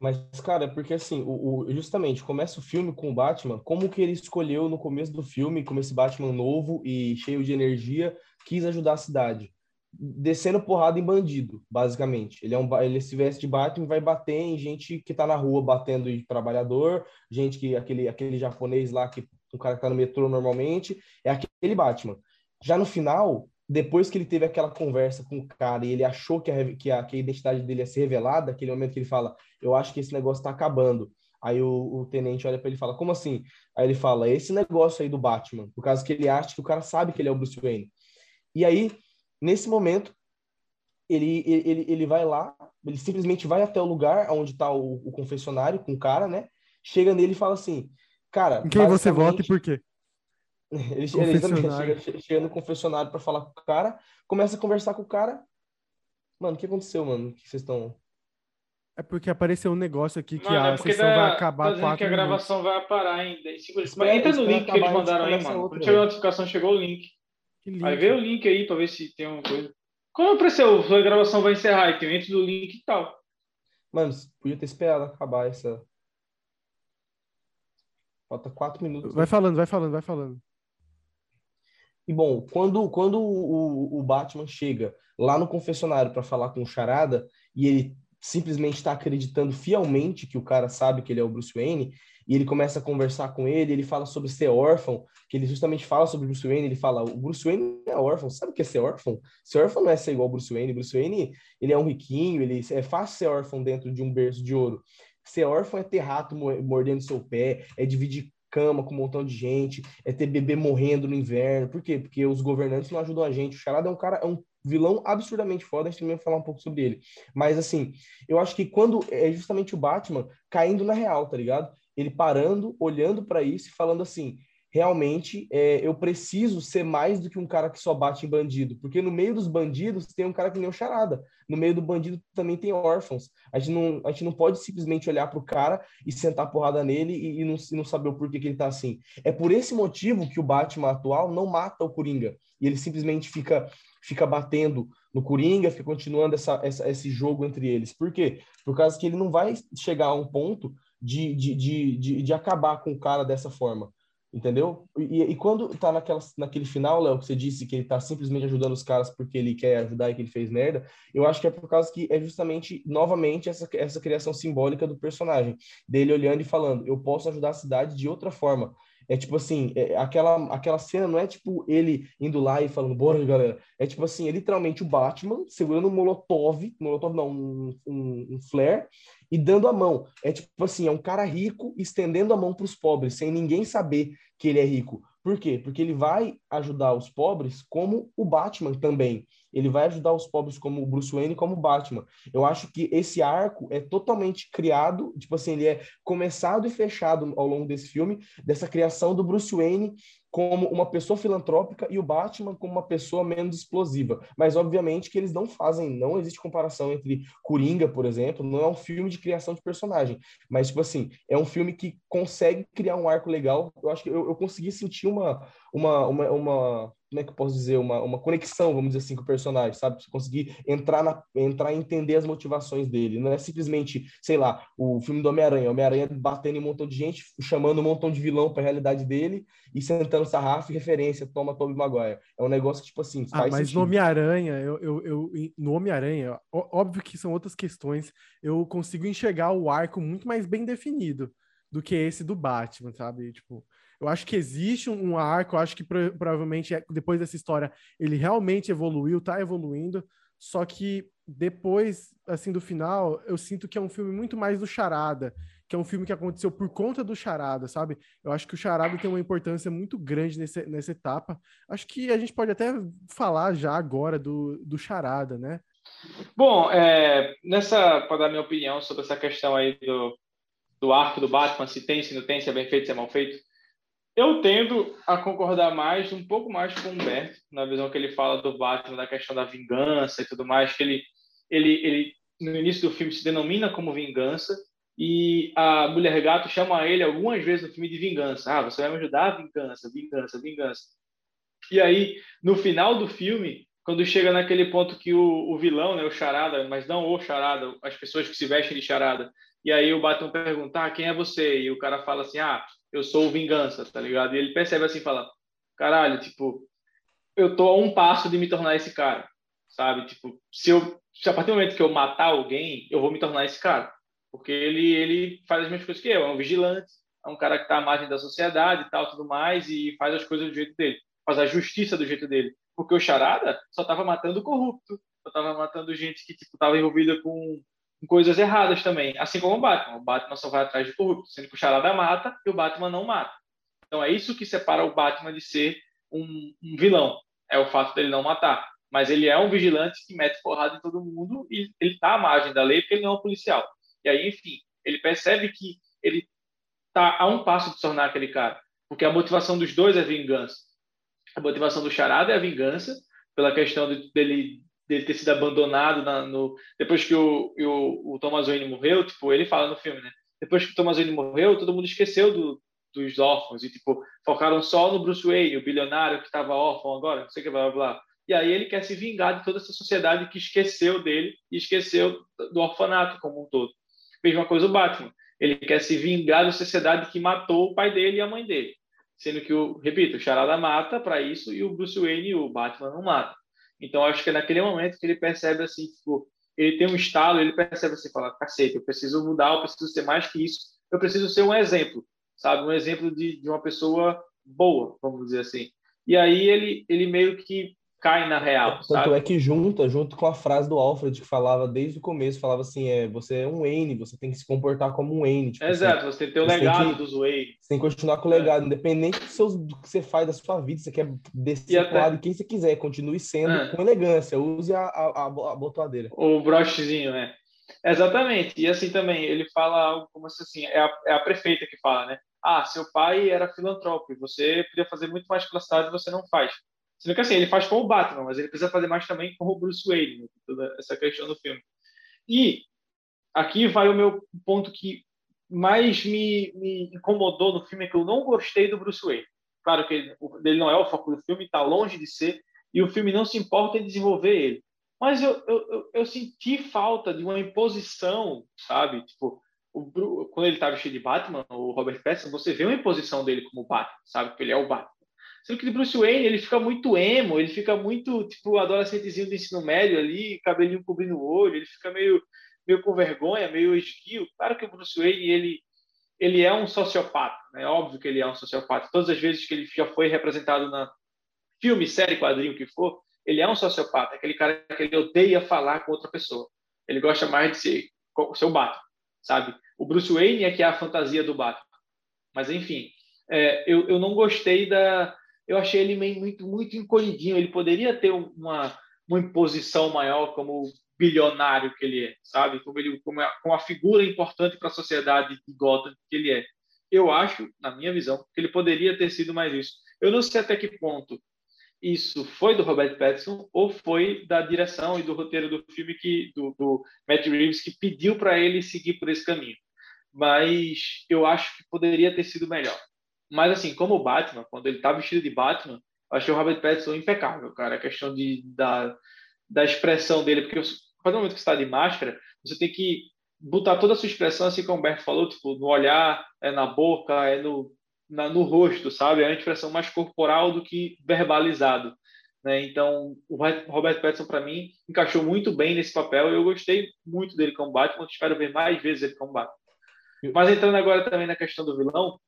Mas, cara, é porque assim, o, o, justamente, começa o filme com o Batman, como que ele escolheu no começo do filme, como esse Batman novo e cheio de energia, quis ajudar a cidade. Descendo porrada em bandido, basicamente. Ele, é um, ele se veste de Batman e vai bater em gente que tá na rua batendo em trabalhador, gente que, aquele, aquele japonês lá, que um cara que tá no metrô normalmente, é aquele Batman. Já no final, depois que ele teve aquela conversa com o cara e ele achou que a, que a, que a identidade dele ia ser revelada, aquele momento que ele fala, eu acho que esse negócio tá acabando. Aí o, o tenente olha pra ele e fala, como assim? Aí ele fala, esse negócio aí do Batman, por causa que ele acha que o cara sabe que ele é o Bruce Wayne. E aí... Nesse momento, ele, ele, ele vai lá, ele simplesmente vai até o lugar onde está o, o confessionário com o cara, né? Chega nele e fala assim, cara... Em quem você vota e por quê? Ele, ele chega, chega no confessionário para falar com o cara, começa a conversar com o cara. Mano, o que aconteceu, mano? O que vocês estão... É porque apareceu um negócio aqui que mano, a é sessão tá, vai acabar... Tá que a gravação minutos. Vai parar ainda. Entra no link que eles mandaram aí, mano. Quando chegou a notificação, chegou o link. Aí vê o link aí pra ver se tem alguma coisa. Como apareceu? A gravação vai encerrar aí, tem dentro do link e tal. Mano, podia ter esperado acabar essa. Falta quatro minutos. Vai né? falando, vai falando, vai falando. E bom, quando, quando o, o Batman chega lá no confessionário pra falar com o Charada e ele simplesmente tá acreditando fielmente que o cara sabe que ele é o Bruce Wayne. E ele começa a conversar com ele, ele fala sobre ser órfão, que ele justamente fala sobre Bruce Wayne, ele fala, o Bruce Wayne é órfão, sabe o que é ser órfão? Ser órfão não é ser igual ao Bruce Wayne, Bruce Wayne, ele é um riquinho, ele é fácil ser órfão dentro de um berço de ouro. Ser órfão é ter rato mordendo seu pé, é dividir cama com um montão de gente, é ter bebê morrendo no inverno, por quê? Porque os governantes não ajudam a gente, o Charada é um cara, é um vilão absurdamente foda, a gente também vai falar um pouco sobre ele. Mas assim, eu acho que quando é justamente o Batman caindo na real, tá ligado? Ele parando, olhando para isso e falando assim, realmente é, eu preciso ser mais do que um cara que só bate em bandido, porque no meio dos bandidos tem um cara que nem o Charada, no meio do bandido também tem órfãos. A gente não, a gente não pode simplesmente olhar pro cara e sentar a porrada nele e, e, não, e não saber o porquê que ele tá assim. É por esse motivo que o Batman atual não mata o Coringa, e ele simplesmente fica, fica batendo no Coringa, fica continuando essa, essa, esse jogo entre eles. Por quê? Por causa que ele não vai chegar a um ponto de, de, de, de, de acabar com o cara dessa forma. Entendeu? E, e quando tá naquela, naquele final, Léo, que você disse que ele tá simplesmente ajudando os caras porque ele quer ajudar e que ele fez merda, eu acho que é por causa que é justamente, novamente, essa, essa criação simbólica do personagem, dele olhando e falando, eu posso ajudar a cidade de outra forma. É tipo assim, é, aquela, aquela cena não é tipo ele indo lá e falando, bora, galera. É tipo assim, é literalmente o Batman segurando um molotov, molotov não, um, um, um flare, e dando a mão. É tipo assim, é um cara rico estendendo a mão para os pobres, sem ninguém saber que ele é rico. Por quê? Porque ele vai ajudar os pobres como o Batman também. Ele vai ajudar os pobres como o Bruce Wayne, como o Batman. Eu acho que esse arco é totalmente criado, tipo assim, ele é começado e fechado ao longo desse filme, dessa criação do Bruce Wayne como uma pessoa filantrópica e o Batman como uma pessoa menos explosiva. Mas, obviamente, que eles não fazem, não existe comparação entre Coringa, por exemplo, não é um filme de criação de personagem. Mas, tipo assim, é um filme que consegue criar um arco legal. Eu acho que eu, eu consegui sentir uma... uma, uma, uma... como é que eu posso dizer, uma, uma conexão, vamos dizer assim, com o personagem, sabe? Você conseguir entrar, na, entrar e entender as motivações dele. Não é simplesmente, sei lá, o filme do Homem-Aranha. O Homem-Aranha batendo em um montão de gente, chamando um montão de vilão para a realidade dele e sentando sarrafo e referência, toma Tobey Maguire. É um negócio que, tipo assim, faz sentido. Ah, mas no Homem-Aranha, eu, eu, eu, no Homem-Aranha, óbvio que são outras questões, eu consigo enxergar o arco muito mais bem definido do que esse do Batman, sabe? Tipo... eu acho que existe um arco, eu acho que pro, provavelmente depois dessa história ele realmente evoluiu, tá evoluindo, só que depois, assim, do final, eu sinto que é um filme muito mais do Charada, que é um filme que aconteceu por conta do Charada, sabe? Eu acho que o Charada tem uma importância muito grande nesse, nessa etapa. Acho que a gente pode até falar já agora do, do Charada, né? Bom, é, nessa, para dar minha opinião sobre essa questão aí do, do arco do Batman, se tem, se não tem, se é bem feito, se é mal feito, eu tendo a concordar mais, um pouco mais com o Humberto, na visão que ele fala do Batman, da questão da vingança e tudo mais, que ele, ele, ele no início do filme se denomina como vingança, e a Mulher Gato chama ele algumas vezes no filme de vingança. Ah, você vai me ajudar? Vingança, vingança, vingança. E aí, no final do filme, quando chega naquele ponto que o, o vilão, né, o Charada, mas não o Charada, as pessoas que se vestem de Charada, e aí o Batman pergunta, ah, quem é você? E o cara fala assim, ah, eu sou o Vingança, tá ligado? E ele percebe assim, fala, caralho, tipo, eu tô a um passo de me tornar esse cara, sabe? Tipo, se, eu, se a partir do momento que eu matar alguém, eu vou me tornar esse cara, porque ele, ele faz as mesmas coisas que eu, é um vigilante, é um cara que tá à margem da sociedade e tal, tudo mais, e faz as coisas do jeito dele, faz a justiça do jeito dele, porque o Charada só tava matando corrupto, só tava matando gente que, tipo, tava envolvida com... coisas erradas também, assim como o Batman. O Batman só vai atrás de corrupto, sendo que o Charada mata e o Batman não mata. Então é isso que separa o Batman de ser um, um vilão, é o fato dele não matar. Mas ele é um vigilante que mete porrada em todo mundo e ele está à margem da lei porque ele não é um policial. E aí, enfim, ele percebe que ele está a um passo de se tornar aquele cara, porque a motivação dos dois é vingança. A motivação do Charada é a vingança, pela questão dele... dele ter sido abandonado na, no, depois que o, o, o Thomas Wayne morreu, tipo, ele fala no filme, né? Depois que o Thomas Wayne morreu, todo mundo esqueceu do, dos órfãos e, tipo, focaram só no Bruce Wayne, o bilionário que estava órfão agora, não sei o que, blá, blá, blá. E aí ele quer se vingar de toda essa sociedade que esqueceu dele e esqueceu do orfanato como um todo. Mesma coisa o Batman. Ele quer se vingar da sociedade que matou o pai dele e a mãe dele. Sendo que, o, repito, o Charada mata para isso e o Bruce Wayne e o Batman não matam. Então, acho que é naquele momento que ele percebe, assim, tipo, ele tem um estalo, ele percebe assim, fala, cacete, eu preciso mudar, eu preciso ser mais que isso, eu preciso ser um exemplo, sabe? Um exemplo de, de uma pessoa boa, vamos dizer assim. E aí ele, ele meio que cai na real, tanto sabe? É que junta, junto com a frase do Alfred, que falava desde o começo, falava assim, é, você é um Wayne, você tem que se comportar como um Wayne. Tipo, exato, assim, você tem que ter o legado que, dos Wayne. Você tem que continuar com o legado, é. Independente do, seus, do que você faz da sua vida, você quer descer até... lado de quem você quiser, continue sendo é. Com elegância, use a, a, a, a botoadeira. O brochezinho, né? Exatamente, e assim também, ele fala algo como assim, é a, é a prefeita que fala, né? ah, seu pai era filantropo e você podia fazer muito mais pela cidade e você não faz. Sendo que assim, ele faz com o Batman, mas ele precisa fazer mais também com o Bruce Wayne, toda essa questão do filme. E aqui vai o meu ponto que mais me, me incomodou no filme, é que eu não gostei do Bruce Wayne. Claro que ele, ele não é o foco do filme, está longe de ser, e o filme não se importa em desenvolver ele. Mas eu, eu, eu senti falta de uma imposição, sabe? Tipo, o Bruce, quando ele estava cheio de Batman, o Robert Pattinson, você vê uma imposição dele como Batman, sabe? Porque ele é o Batman. Sendo que o Bruce Wayne, ele fica muito emo, ele fica muito, tipo, adolescentezinho do ensino médio ali, cabelinho cobrindo o olho, ele fica meio, meio com vergonha, meio esguio. Claro que o Bruce Wayne, ele, ele é um sociopata, né? Óbvio que ele é um sociopata. Todas as vezes que ele já foi representado na filme, série, quadrinho, que for, ele é um sociopata, aquele cara que ele odeia falar com outra pessoa. Ele gosta mais de ser o seu Batman, sabe? O Bruce Wayne é que é a fantasia do Batman. Mas, enfim, é, eu, eu não gostei da... Eu achei ele meio, muito, muito encolhidinho. Ele poderia ter uma, uma imposição maior como bilionário que ele é, sabe? Como, ele, como, a, como a figura importante para a sociedade de Gotham que ele é. Eu acho, na minha visão, que ele poderia ter sido mais isso. Eu não sei até que ponto isso foi do Robert Pattinson ou foi da direção e do roteiro do filme, que, do, do Matt Reeves, que pediu para ele seguir por esse caminho. Mas eu acho que poderia ter sido melhor. Mas, assim, como o Batman, quando ele tá vestido de Batman, eu achei o Robert Pattinson impecável, cara. A questão de, da, da expressão dele, porque a partir do momento que você tá de máscara, você tem que botar toda a sua expressão, assim como o Humberto falou, tipo, no olhar, é na boca, é no, na, no rosto, sabe? É uma expressão mais corporal do que verbalizado, né? Então, o Robert Pattinson, para mim, encaixou muito bem nesse papel. Eu gostei muito dele como Batman, espero ver mais vezes ele como Batman. Mas entrando agora também na questão do vilão,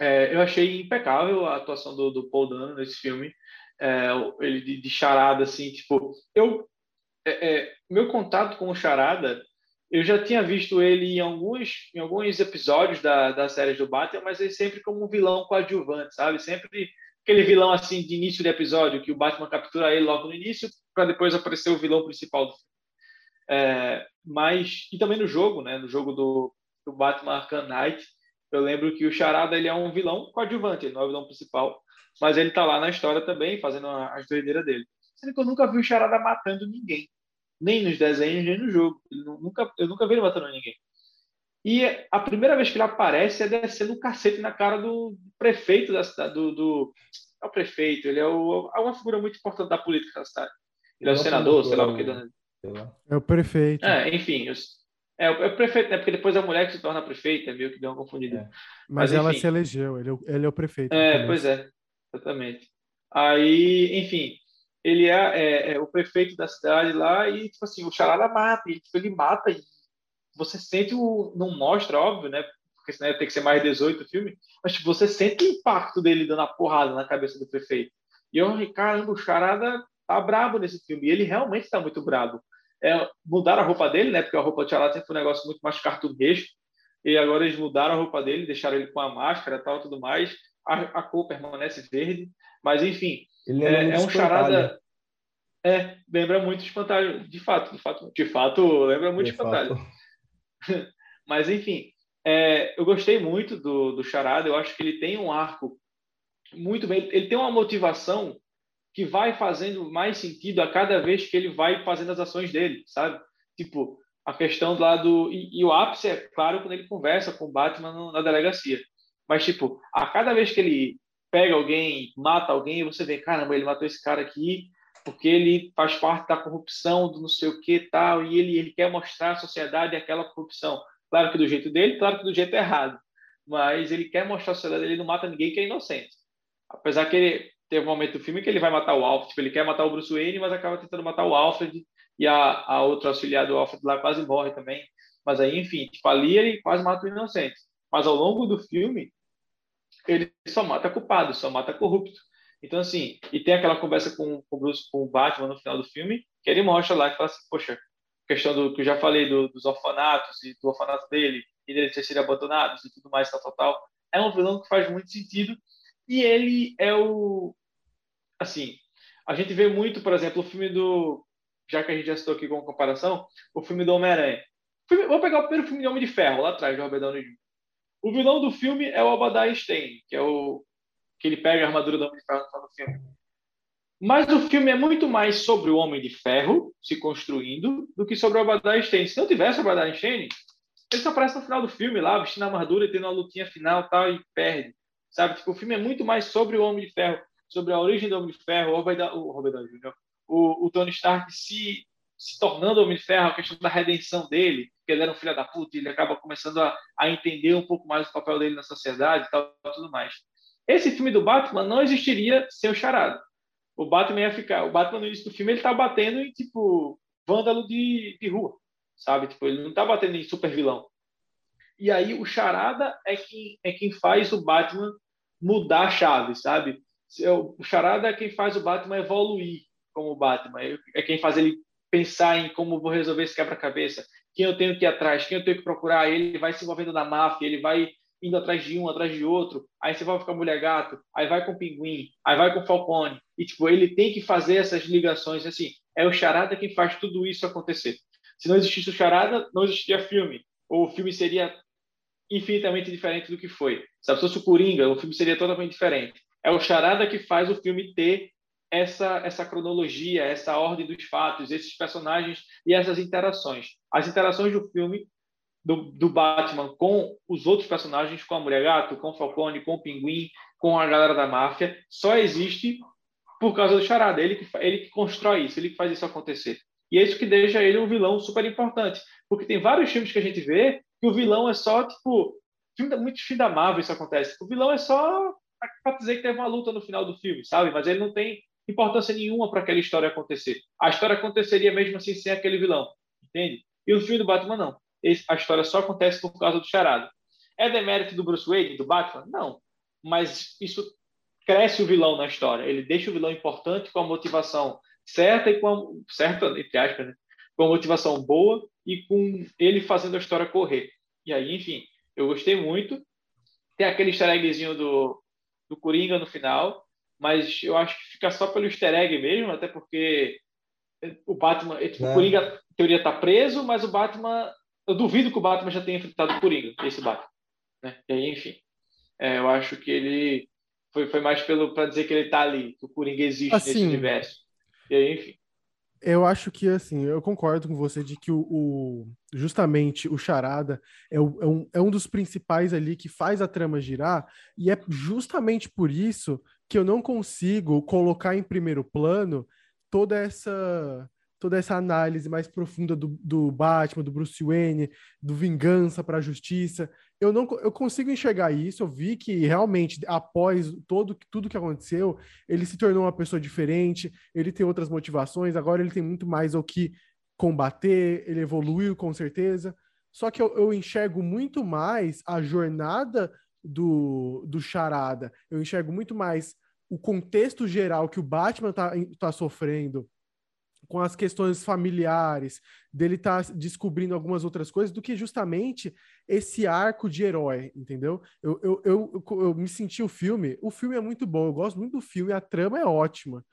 É, eu achei impecável a atuação do, do Paul Dano nesse filme, é, ele de, de Charada, assim, tipo, eu, é, é, meu contato com o Charada, eu já tinha visto ele em alguns, em alguns episódios da, da série do Batman, mas ele sempre como um vilão coadjuvante, sabe, sempre aquele vilão, assim, de início de episódio, que o Batman captura ele logo no início, para depois aparecer o vilão principal do filme. É, mas, e também no jogo, né, no jogo do, do Batman Arkham Knight, eu lembro que o Charada, ele é um vilão coadjuvante, ele não é o vilão principal, mas ele tá lá na história também, fazendo as doideiras dele. Sendo que eu nunca vi o Charada matando ninguém, nem nos desenhos, nem no jogo. Ele nunca, eu nunca vi ele matando ninguém. E a primeira vez que ele aparece é descendo um cacete na cara do prefeito da cidade, do, do, é o prefeito, ele é, o, é uma figura muito importante da política da cidade. Ele é o senador, sei lá o que. É o prefeito. É, enfim, os... É, o prefeito, né? Porque depois a mulher que se torna prefeita, meio que deu uma confundida. É. Mas, Mas ela se elegeu, ele, ele é o prefeito. É, pois é, exatamente. Aí, enfim, ele é, é, é o prefeito da cidade lá e, tipo assim, o Charada mata, ele, tipo, ele mata e você sente o... Não mostra, óbvio, né? Porque senão tem que ser mais dezoito o filme. Mas tipo, você sente o impacto dele dando a porrada na cabeça do prefeito. E eu, caramba, o Charada tá brabo nesse filme. E ele realmente tá muito brabo. É, mudaram a roupa dele, né? Porque a roupa do Charada sempre foi um negócio muito mais cartunesco. E agora eles mudaram a roupa dele, deixaram ele com a máscara e tal, tudo mais. A, a cor permanece verde. Mas, enfim, ele é, é um Charada... É, lembra muito Espantalho. De fato, de fato, de fato lembra muito de Espantalho. Mas, enfim, é, eu gostei muito do, do Charada. Eu acho que ele tem um arco muito bem... Ele tem uma motivação... que vai fazendo mais sentido a cada vez que ele vai fazendo as ações dele, sabe? Tipo, a questão lá do... E, e o ápice é, claro, quando ele conversa com o Batman no, na delegacia. Mas, tipo, a cada vez que ele pega alguém, mata alguém, você vê, caramba, ele matou esse cara aqui porque ele faz parte da corrupção, do não sei o que e tal, e ele, ele quer mostrar à sociedade aquela corrupção. Claro que do jeito dele, claro que do jeito errado. Mas ele quer mostrar à sociedade, ele não mata ninguém que é inocente. Apesar que ele... Teve um momento do filme que ele vai matar o Alfred, tipo, ele quer matar o Bruce Wayne, mas acaba tentando matar o Alfred, e a, a outra auxiliar do Alfred lá quase morre também. Mas aí, enfim, tipo, ali ele quase mata o inocente. Mas ao longo do filme, ele só mata culpado, só mata corrupto. Então, assim, e tem aquela conversa com, com, o, Bruce, com o Batman no final do filme, que ele mostra lá, que fala assim, poxa, questão do que eu já falei, do, dos orfanatos, e do orfanato dele, e dele ter sido abandonado, e tudo mais, tal, tal, tal. É um vilão que faz muito sentido. E ele é o... Assim, a gente vê muito, por exemplo, o filme do... Já que a gente já citou aqui como comparação, o filme do Homem-Aranha. Filme... Vou pegar o primeiro filme do Homem de Ferro, lá atrás, de Robert Downey Júnior O vilão do filme é o Obadiah Stane, que é o que ele pega a armadura do Homem de Ferro no final do filme. Mas o filme é muito mais sobre o Homem de Ferro se construindo do que sobre o Obadiah Stane. Se não tivesse o Obadiah Stane, ele só aparece no final do filme lá, vestindo a armadura e tendo uma lutinha final tal, e perde. Sabe? Tipo, o filme é muito mais sobre o Homem de Ferro, sobre a origem do Homem de Ferro, o Robert Downey júnior, o, o Tony Stark se, se tornando Homem de Ferro, a questão da redenção dele, porque ele era um filho da puta e ele acaba começando a, a entender um pouco mais o papel dele na sociedade e tal, tudo mais. Esse filme do Batman não existiria sem o Charada. O Batman ia ficar... O Batman, no início do filme, ele tá batendo em, tipo, vândalo de, de rua, sabe? Tipo, ele não tá batendo em super vilão. E aí, o Charada é quem, é quem faz o Batman mudar a chave, sabe? O Charada é quem faz o Batman evoluir como o Batman. É quem faz ele pensar em como vou resolver esse quebra-cabeça, quem eu tenho que ir atrás, quem eu tenho que procurar. Ele vai se envolvendo na máfia, ele vai indo atrás de um, atrás de outro. Aí você vai ficar Mulher Gato, aí vai com o Pinguim, aí vai com o Falcone. E, tipo, ele tem que fazer essas ligações, assim. É o Charada quem faz tudo isso acontecer. Se não existisse o Charada, não existiria filme. Ou o filme seria infinitamente diferente do que foi. Sabe? Se fosse o Coringa, o filme seria totalmente diferente. É o Charada que faz o filme ter essa, essa cronologia, essa ordem dos fatos, esses personagens e essas interações. As interações do filme, do, do Batman com os outros personagens, com a Mulher Gato, com o Falcone, com o Pinguim, com a galera da máfia, só existe por causa do Charada. Ele que, ele que constrói isso, ele que faz isso acontecer. E é isso que deixa ele um vilão super importante. Porque tem vários filmes que a gente vê que o vilão é só, tipo... Muitos filmes da Marvel isso acontece. O vilão é só para dizer que teve uma luta no final do filme, sabe? Mas ele não tem importância nenhuma para aquela história acontecer. A história aconteceria mesmo assim sem aquele vilão, entende? E o filme do Batman, não. A história só acontece por causa do Charada. É demérito do Bruce Wayne, do Batman? Não. Mas isso cresce o vilão na história. Ele deixa o vilão importante com a motivação certa e com a, certa, entre aspas, né? Com a motivação boa e com ele fazendo a história correr. E aí, enfim, eu gostei muito. Tem aquele easter eggzinho do, do Coringa no final, mas eu acho que fica só pelo easter egg mesmo, até porque o Batman, é. O Coringa, em teoria, tá preso, mas o Batman, eu duvido que o Batman já tenha enfrentado o Coringa, esse Batman, né? E aí, enfim, é, eu acho que ele foi, foi mais pelo para dizer que ele tá ali, que o Coringa existe assim, nesse universo. E aí, enfim. Eu acho que, assim, eu concordo com você de que o, o justamente o Charada é, o, é, um, é um dos principais ali que faz a trama girar, e é justamente por isso que eu não consigo colocar em primeiro plano toda essa, toda essa análise mais profunda do, do Batman, do Bruce Wayne, do vingança para a justiça. Eu, não, eu consigo enxergar isso. Eu vi que realmente, após todo, tudo que aconteceu, ele se tornou uma pessoa diferente, ele tem outras motivações, agora ele tem muito mais o que combater, ele evoluiu com certeza. Só que eu, eu enxergo muito mais a jornada do, do Charada, eu enxergo muito mais o contexto geral que o Batman tá, tá sofrendo, com as questões familiares, dele tá descobrindo algumas outras coisas, do que justamente esse arco de herói, entendeu? Eu, eu, eu, eu, eu me senti o filme, o filme é muito bom, eu gosto muito do filme, a trama é ótima,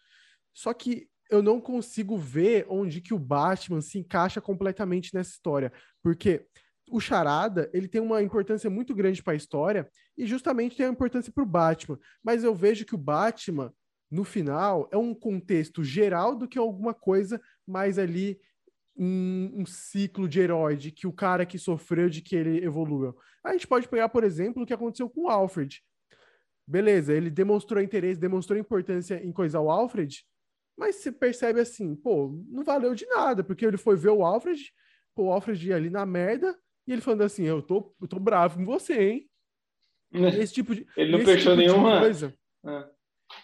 só que eu não consigo ver onde que o Batman se encaixa completamente nessa história, porque o Charada, ele tem uma importância muito grande para a história, e justamente tem uma importância para o Batman, mas eu vejo que o Batman, no final, é um contexto geral do que alguma coisa mais ali, um, um ciclo de herói, de que o cara que sofreu, de que ele evoluiu. A gente pode pegar, por exemplo, o que aconteceu com o Alfred. Beleza, ele demonstrou interesse, demonstrou importância em coisar o Alfred, mas você percebe assim, pô, não valeu de nada, porque ele foi ver o Alfred, pô, o Alfred ia ali na merda, e ele falando assim, eu tô, eu tô bravo com você, hein? Esse tipo de, ele não fechou tipo nenhuma coisa. É.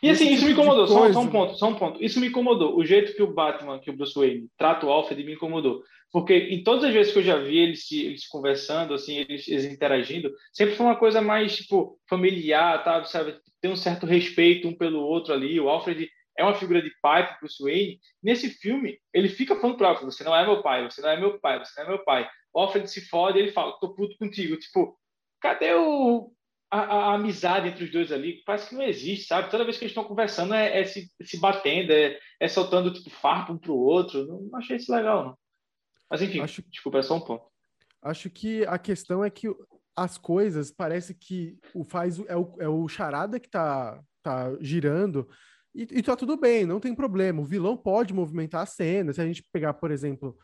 E assim, isso me incomodou, só, só um ponto, só um ponto. Isso me incomodou, o jeito que o Batman, que o Bruce Wayne trata o Alfred me incomodou. Porque em todas as vezes que eu já vi eles, se, eles conversando, assim, eles, eles interagindo, sempre foi uma coisa mais, tipo, familiar, tá, sabe? Tem um certo respeito um pelo outro ali. O Alfred é uma figura de pai pro Bruce Wayne. Nesse filme, ele fica falando pro Alfred, você não é meu pai, você não é meu pai, você não é meu pai. O Alfred se fode e ele fala, tô puto contigo. Tipo, cadê o... A, a, a amizade entre os dois ali parece que não existe, sabe? Toda vez que eles estão conversando é, é se, se batendo, é, é soltando tipo farpa um pro outro. Não, não achei isso legal, não. Mas enfim, acho, desculpa, é só um ponto. Acho que a questão é que as coisas, parece que o faz é o, é o Charada que tá, tá girando e, e tá tudo bem, não tem problema. O vilão pode movimentar a cena. Se a gente pegar, por exemplo,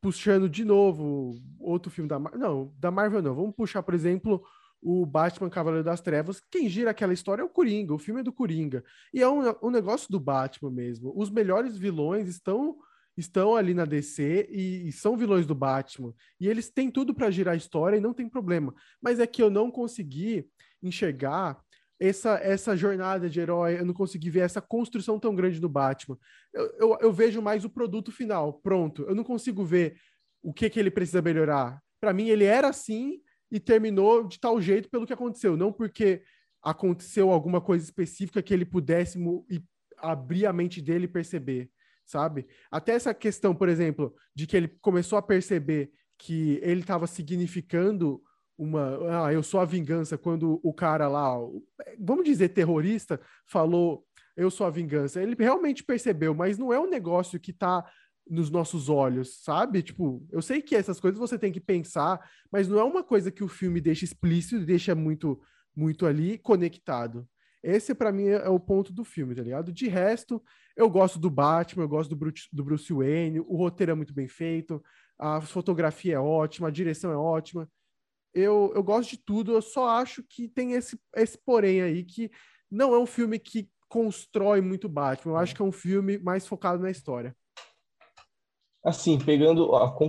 puxando de novo outro filme da Marvel... Não, da Marvel não. Vamos puxar, por exemplo, o Batman Cavaleiro das Trevas. Quem gira aquela história é o Coringa. O filme é do Coringa. E é um, um negócio do Batman mesmo. Os melhores vilões estão... estão ali na D C e, e são vilões do Batman. E eles têm tudo para girar a história e não tem problema. Mas é que eu não consegui enxergar essa, essa jornada de herói, eu não consegui ver essa construção tão grande do Batman. Eu, eu, eu vejo mais o produto final, pronto. Eu não consigo ver o que, que ele precisa melhorar. Para mim, ele era assim e terminou de tal jeito pelo que aconteceu. Não porque aconteceu alguma coisa específica que ele pudesse abrir a mente dele e perceber. Sabe? Até essa questão, por exemplo, de que ele começou a perceber que ele estava significando uma... Ah, eu sou a vingança, quando o cara lá, vamos dizer, terrorista, falou, eu sou a vingança. Ele realmente percebeu, mas não é um negócio que está nos nossos olhos, sabe? Tipo, eu sei que essas coisas você tem que pensar, mas não é uma coisa que o filme deixa explícito, deixa muito, muito ali conectado. Esse, pra mim, é o ponto do filme, tá ligado? De resto, eu gosto do Batman, eu gosto do Bruce, do Bruce Wayne, o roteiro é muito bem feito, a fotografia é ótima, a direção é ótima. Eu, eu gosto de tudo, eu só acho que tem esse, esse porém aí, que não é um filme que constrói muito Batman. Eu acho que é um filme mais focado na história. Assim, pegando,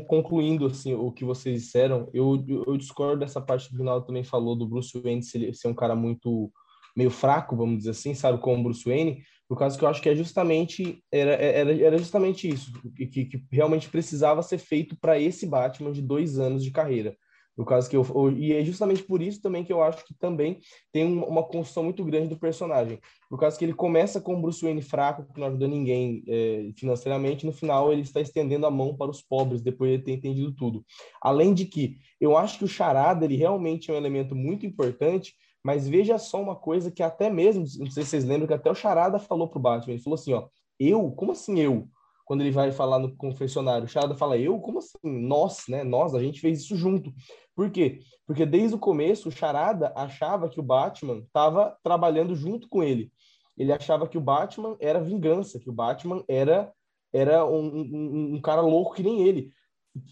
concluindo assim, o que vocês disseram, eu, eu discordo dessa parte que o Rinaldo também falou do Bruce Wayne ser, ser um cara muito... meio fraco, vamos dizer assim, sabe, como o Bruce Wayne, por causa que eu acho que é justamente, era, era, era justamente isso, que, que realmente precisava ser feito para esse Batman de dois anos de carreira. Por causa que eu, e é justamente por isso também que eu acho que também tem uma construção muito grande do personagem. Por causa que ele começa com o Bruce Wayne fraco, que não ajuda ninguém é, financeiramente, no final ele está estendendo a mão para os pobres, depois de ele ter entendido tudo. Além de que, eu acho que o Charada, ele realmente é um elemento muito importante. Mas veja só uma coisa que até mesmo, não sei se vocês lembram, que até o Charada falou pro Batman, ele falou assim, ó, eu? Como assim eu? Quando ele vai falar no confessionário, o Charada fala, eu? Como assim? Nós, né? Nós, a gente fez isso junto. Por quê? Porque desde o começo o Charada achava que o Batman estava trabalhando junto com ele. Ele achava que o Batman era vingança, que o Batman era, era um, um, um cara louco que nem ele.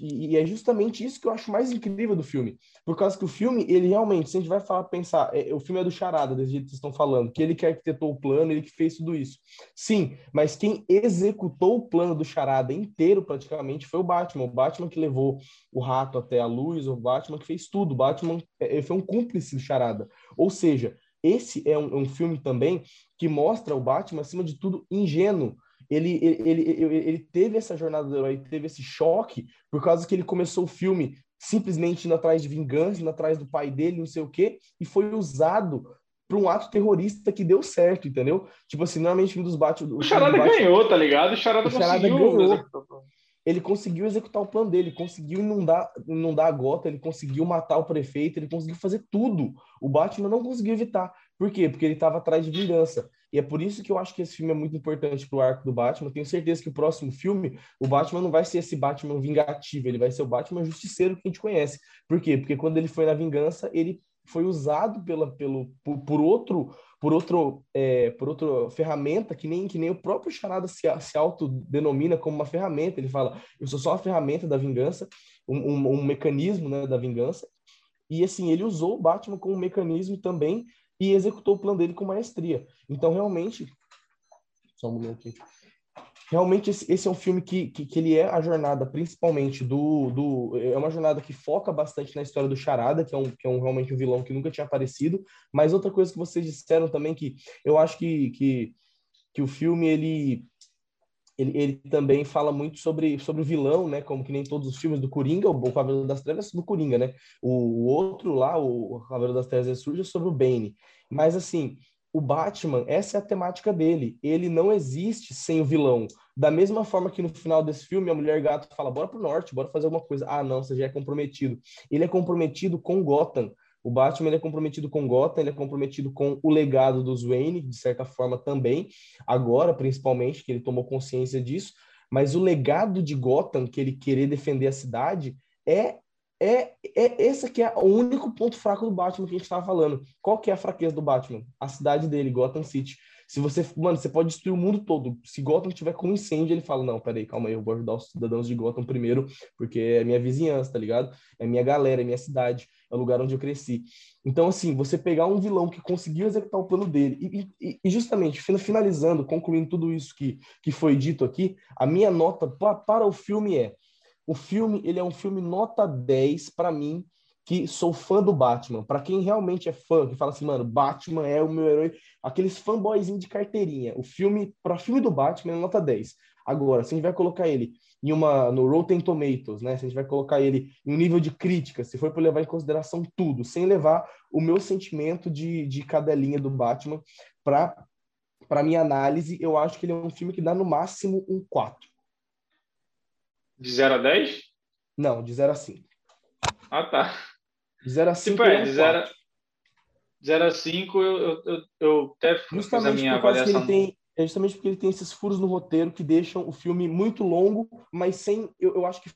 E é justamente isso que eu acho mais incrível do filme, por causa que o filme, ele realmente, se a gente vai falar, pensar, é, o filme é do Charada, desde jeito que vocês estão falando, que ele que arquitetou o plano, ele que fez tudo isso, sim, mas quem executou o plano do Charada inteiro praticamente foi o Batman, o Batman que levou o rato até a luz, o Batman que fez tudo, o Batman é, foi um cúmplice do Charada, ou seja, esse é um, um filme também que mostra o Batman, acima de tudo, ingênuo. Ele, ele, ele, ele teve essa jornada do herói, teve esse choque, por causa que ele começou o filme simplesmente indo atrás de vingança, indo atrás do pai dele, não sei o quê, e foi usado para um ato terrorista que deu certo, entendeu? Tipo assim, normalmente o filme dos Batman... O, o Charada Batman, ganhou, tá ligado? O Charada, o Charada conseguiu... Ganhou. Ele conseguiu executar o plano dele, conseguiu inundar, inundar a Gotham, ele conseguiu matar o prefeito, ele conseguiu fazer tudo. O Batman não conseguiu evitar. Por quê? Porque ele estava atrás de vingança. E é por isso que eu acho que esse filme é muito importante pro arco do Batman. Tenho certeza que o próximo filme, o Batman não vai ser esse Batman vingativo, ele vai ser o Batman justiceiro que a gente conhece. Por quê? Porque quando ele foi na vingança, ele foi usado pela, pelo, por, por outro... por outro, é, por outra ferramenta que nem, que nem o próprio Charada se, se autodenomina como uma ferramenta. Ele fala, eu sou só uma ferramenta da vingança, um, um, um mecanismo, né, da vingança. E assim, ele usou o Batman como um mecanismo também e executou o plano dele com maestria. Então, realmente... Só um momento aqui. Realmente, esse, esse é um filme que, que, que ele é a jornada, principalmente, do, do... É uma jornada que foca bastante na história do Charada, que é, um, que é um, realmente um vilão que nunca tinha aparecido. Mas outra coisa que vocês disseram também, que eu acho que, que, que o filme, ele, ele, ele também fala muito sobre, sobre o vilão, né? Como que nem todos os filmes do Coringa, o Cavaleiro das Trevas é do Coringa, né? O, o outro lá, o Cavaleiro das Trevas surge sobre o Bane. Mas, assim... O Batman, essa é a temática dele. Ele não existe sem o vilão. Da mesma forma que no final desse filme, a Mulher Gato fala, bora pro norte, bora fazer alguma coisa. Ah, não, você já é comprometido. Ele é comprometido com Gotham. O Batman, ele é comprometido com Gotham, ele é comprometido com o legado dos Wayne, de certa forma também. Agora, principalmente, que ele tomou consciência disso. Mas o legado de Gotham, que ele querer defender a cidade, é... É, é esse que é o único ponto fraco do Batman que a gente estava falando. Qual que é a fraqueza do Batman? A cidade dele, Gotham City. Se você, mano, você pode destruir o mundo todo. Se Gotham tiver com um incêndio, ele fala, não, peraí, calma aí, eu vou ajudar os cidadãos de Gotham primeiro, porque é minha vizinhança, tá ligado? É minha galera, é minha cidade, é o lugar onde eu cresci. Então, assim, você pegar um vilão que conseguiu executar o plano dele, e, e, e justamente, finalizando, concluindo tudo isso que, que foi dito aqui, a minha nota pra, para o filme é, o filme, ele é um filme nota dez para mim, que sou fã do Batman. Pra quem realmente é fã, que fala assim, mano, Batman é o meu herói, aqueles fanboyzinhos de carteirinha. O filme, pra filme do Batman, é nota dez. Agora, se a gente vai colocar ele em uma, no Rotten Tomatoes, né? Se a gente vai colocar ele em um nível de crítica, se for pra levar em consideração tudo, sem levar o meu sentimento de, de cadelinha do Batman, pra, pra minha análise, eu acho que ele é um filme que dá no máximo um quatro. De zero a dez? Não, de zero a cinco. Ah, tá. De zero a cinco, tipo, é, de zero a cinco eu, eu, eu, eu até fiz a minha avaliação. Tem, é justamente porque ele tem esses furos no roteiro que deixam o filme muito longo, mas sem, eu, eu acho que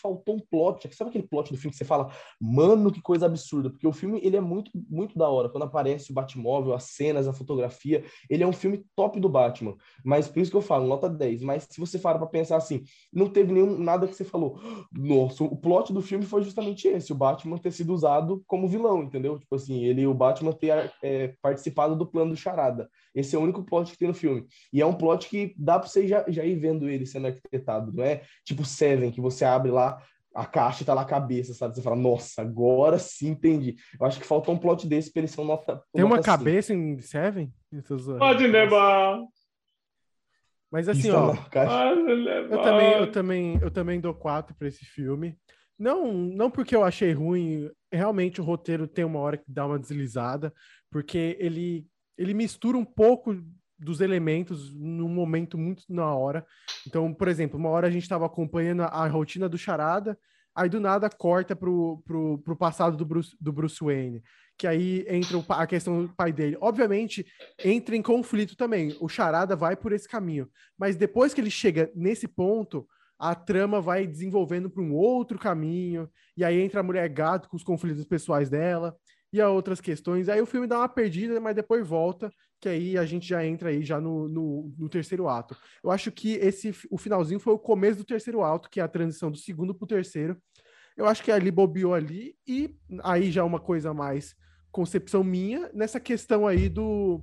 faltou um plot. Sabe aquele plot do filme que você fala, mano, que coisa absurda? Porque o filme, ele é muito, muito da hora. Quando aparece o Batmóvel, as cenas, a fotografia, ele é um filme top do Batman. Mas por isso que eu falo, nota dez. Mas se você for pra pensar assim, não teve nenhum, nada que você falou, nossa, o plot do filme foi justamente esse, o Batman ter sido usado como vilão, entendeu? Tipo assim, ele, o Batman ter é, participado do plano do Charada. Esse é o único plot que tem no filme. E é um plot que dá pra você já, já ir vendo ele sendo arquitetado, não é? Tipo Seven, que você abre lá, a caixa tá lá a cabeça, sabe? Você fala, nossa, agora sim, entendi. Eu acho que falta um plot desse pra ele ser um nota... Tem uma nota cabeça cinco. Em Seven? Pode levar! Mas assim, ó... Eu também, eu, também, eu também dou quatro pra esse filme. Não, não porque eu achei ruim, realmente o roteiro tem uma hora que dá uma deslizada, porque ele, ele mistura um pouco dos elementos num momento muito na hora. Então, por exemplo, uma hora a gente estava acompanhando a rotina do Charada, aí do nada corta pro, pro, pro passado do Bruce, do Bruce Wayne, que aí entra a questão do pai dele. Obviamente, entra em conflito também. O Charada vai por esse caminho. Mas depois que ele chega nesse ponto, a trama vai desenvolvendo para um outro caminho, e aí entra a Mulher Gato com os conflitos pessoais dela e a outras questões. Aí o filme dá uma perdida, mas depois volta, que aí a gente já entra aí já no, no, no terceiro ato. Eu acho que esse, o finalzinho foi o começo do terceiro ato, que é a transição do segundo pro terceiro. Eu acho que ali bobeou ali, e aí já uma coisa mais concepção minha, nessa questão aí do,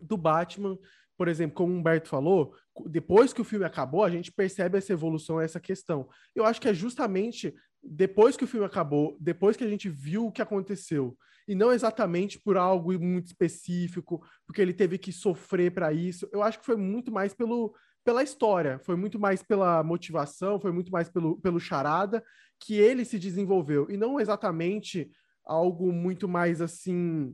do Batman, por exemplo, como o Humberto falou, depois que o filme acabou, a gente percebe essa evolução, essa questão. Eu acho que é justamente depois que o filme acabou, depois que a gente viu o que aconteceu, e não exatamente por algo muito específico, porque ele teve que sofrer para isso. Eu acho que foi muito mais pelo, pela história, foi muito mais pela motivação, foi muito mais pelo, pelo Charada, que ele se desenvolveu, e não exatamente algo muito mais assim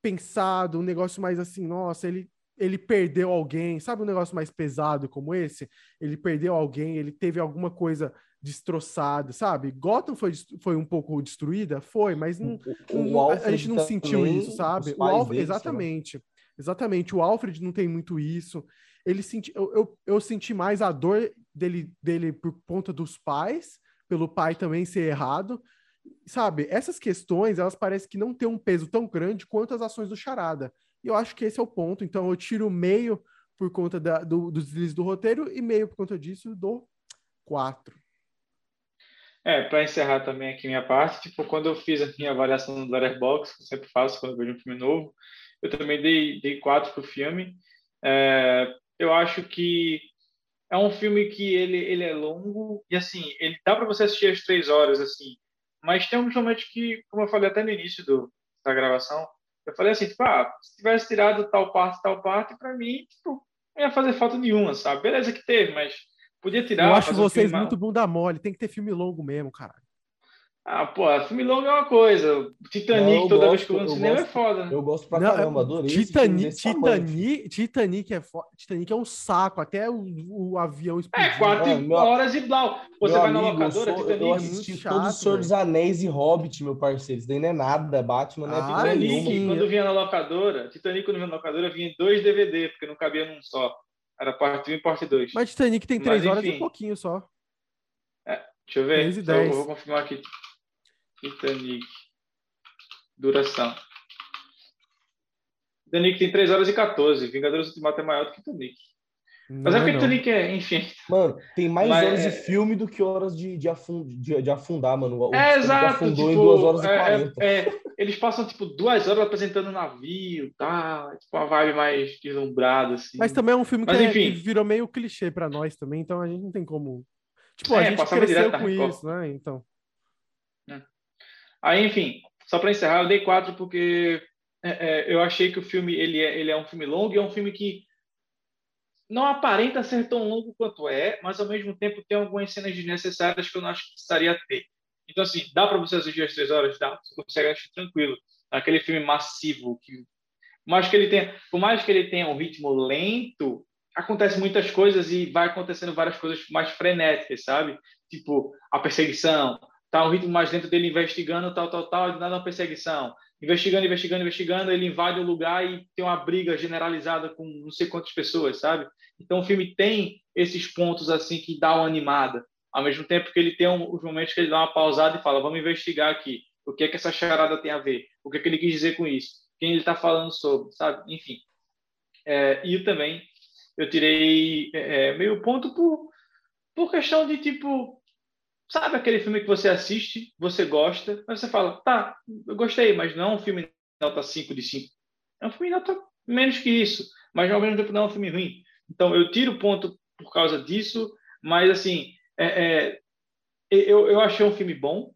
pensado, um negócio mais assim, nossa, ele... ele perdeu alguém, sabe, um negócio mais pesado como esse? Ele perdeu alguém, ele teve alguma coisa destroçada, sabe? Gotham foi, foi um pouco destruída? Foi, mas não, o, não, o a gente não sentiu isso, sabe? O Alfred, exatamente, também. exatamente. O Alfred não tem muito isso. Ele senti, eu, eu, eu senti mais a dor dele, dele por conta dos pais, pelo pai também ser errado. Sabe, essas questões, elas parecem que não têm um peso tão grande quanto as ações do Charada. E eu acho que esse é o ponto. Então, eu tiro meio por conta da, do, do deslize do roteiro e meio por conta disso do quatro. É, para encerrar também aqui minha parte, tipo, quando eu fiz a minha avaliação do Letterboxd, que eu sempre faço quando eu vejo um filme novo, eu também dei, dei quatro pro filme. É, eu acho que é um filme que ele, ele é longo e, assim, ele dá para você assistir às três horas, assim, mas tem um momento que, como eu falei até no início do, da gravação, eu falei assim, tipo, ah, se tivesse tirado tal parte, tal parte, pra mim, tipo, não ia fazer falta nenhuma, sabe? Beleza que teve, mas podia tirar. Eu acho vocês um muito bunda mole, tem que ter filme longo mesmo, caralho. Ah, pô, filme longo é uma coisa. Titanic, não, toda gosto, vez que eu vou no cinema, gosto, é foda, né? Eu gosto pra não, caramba, adorei. Titanic, Titanic, Titanic, é fo... Titanic é um saco, até o, o avião explodir. É, quatro ah, meu... horas e blau. Você meu vai amigo, na locadora, eu sou, Titanic. Eu assisti é chato, todo o Senhor dos Anéis e Hobbit, meu parceiro. Isso daí não é nada, Batman não é ah, Titanic, quando vinha na locadora, Titanic, quando vinha na locadora, vinha em dois D V D, porque não cabia num só. Era parte um e parte dois. Mas Titanic tem três Mas, horas e um pouquinho só. É, deixa eu ver, três e dez. Eu vou confirmar aqui. Titanic. Duração. Titanic tem três horas e quatorze. Vingadores Ultimato é maior do que Titanic. Mas não, é porque Titanic é, enfim... Mano, tem mais mas, horas é... de filme do que horas de, de, afund, de, de afundar, mano. O é, exato. Afundou tipo, em duas horas e quarenta. É, é, eles passam, tipo, duas horas apresentando o navio, tá? Tipo, uma vibe mais deslumbrada, assim. Mas também é um filme mas, que, é, que virou meio clichê pra nós também, então a gente não tem como... Tipo, é, a gente cresceu com isso, né? Então... É. Aí, enfim, só pra encerrar, eu dei quatro porque é, é, eu achei que o filme, ele é, ele é um filme longo e é um filme que não aparenta ser tão longo quanto é, mas ao mesmo tempo tem algumas cenas desnecessárias que eu não acho que precisaria ter. Então, assim, dá para você assistir as três horas? Dá, você consegue assistir tranquilo. Aquele filme massivo. Que, mas que ele tenha, por mais que ele tenha um ritmo lento, acontecem muitas coisas e vai acontecendo várias coisas mais frenéticas, sabe? Tipo, a perseguição. Tá um ritmo mais lento dele investigando, tal, tal, tal, de nada uma perseguição. Investigando, investigando, investigando, ele invade um lugar e tem uma briga generalizada com não sei quantas pessoas, sabe? Então o filme tem esses pontos assim que dá uma animada, ao mesmo tempo que ele tem um, os momentos que ele dá uma pausada e fala, vamos investigar aqui, o que é que essa charada tem a ver, o que é que ele quis dizer com isso, quem ele está falando sobre, sabe? Enfim. É, e também eu tirei é, meio ponto por, por questão de tipo... Sabe aquele filme que você assiste, você gosta, mas você fala, tá, eu gostei, mas não é um filme nota cinco de cinco. É um filme nota menos que isso, mas ao mesmo tempo não é um filme ruim. Então, eu tiro ponto por causa disso, mas, assim, é, é, eu, eu achei um filme bom,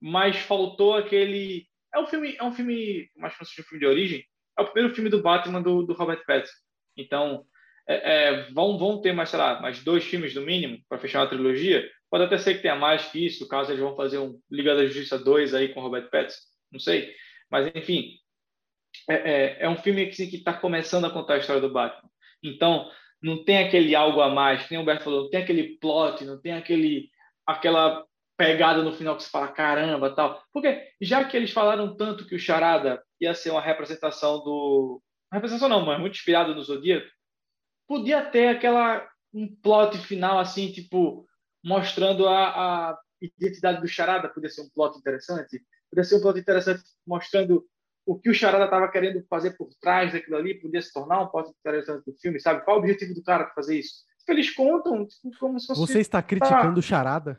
mas faltou aquele... É um filme, é um filme, mais que não seja um filme de origem, é o primeiro filme do Batman do, do Robert Pattinson. Então, é, é, vão, vão ter mais, sei lá, mais dois filmes no mínimo para fechar uma trilogia. Pode até ser que tenha mais que isso, caso eles vão fazer um Liga da Justiça dois aí com o Robert Pattinson, não sei. Mas, enfim, é, é, é um filme que está começando a contar a história do Batman. Então, não tem aquele algo a mais, que nem o Humberto falou, não tem aquele plot, não tem aquele, aquela pegada no final que você fala, caramba, tal. Porque já que eles falaram tanto que o Charada ia ser uma representação do... Uma representação não, mas muito inspirado no Zodíaco, podia ter aquela, um plot final assim, tipo... mostrando a, a identidade do Charada, podia ser um plot interessante, podia ser um plot interessante mostrando o que o Charada estava querendo fazer por trás daquilo ali, podia se tornar um plot interessante do filme, sabe? Qual o objetivo do cara para fazer isso? Eles contam tipo, como se fosse... Você está criticando tá... o Charada?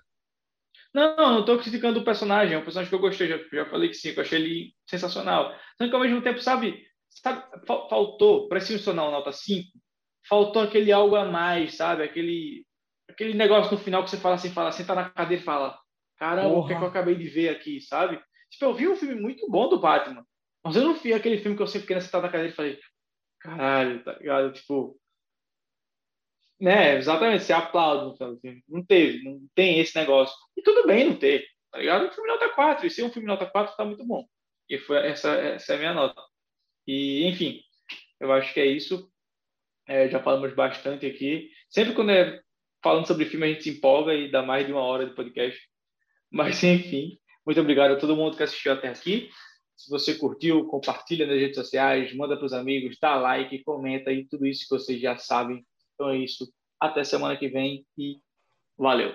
Não, não estou criticando o personagem, é um personagem que eu gostei, já, já falei que sim, que eu achei ele sensacional. Só que ao mesmo tempo, sabe, sabe faltou, parecia um sonal nota cinco, faltou aquele algo a mais, sabe? Aquele... Aquele negócio no final que você fala assim, fala, senta na cadeira e fala, caramba, o que é que eu acabei de ver aqui, sabe? Tipo, eu vi um filme muito bom do Batman, mas eu não vi aquele filme que eu sempre queria sentar na cadeira e falei, caralho, tá ligado? Tipo, né, exatamente, você aplaude, sabe? Não teve, não tem esse negócio. E tudo bem não ter, tá ligado? Um filme nota quatro, e se é um filme nota quatro, tá muito bom. E foi essa, essa é a minha nota. E, enfim, eu acho que é isso. É, já falamos bastante aqui. Sempre quando é falando sobre filme, a gente se empolga e dá mais de uma hora de podcast. Mas, enfim, muito obrigado a todo mundo que assistiu até aqui. Se você curtiu, compartilha nas redes sociais, manda para os amigos, dá like, comenta e tudo isso que vocês já sabem. Então é isso. Até semana que vem e valeu!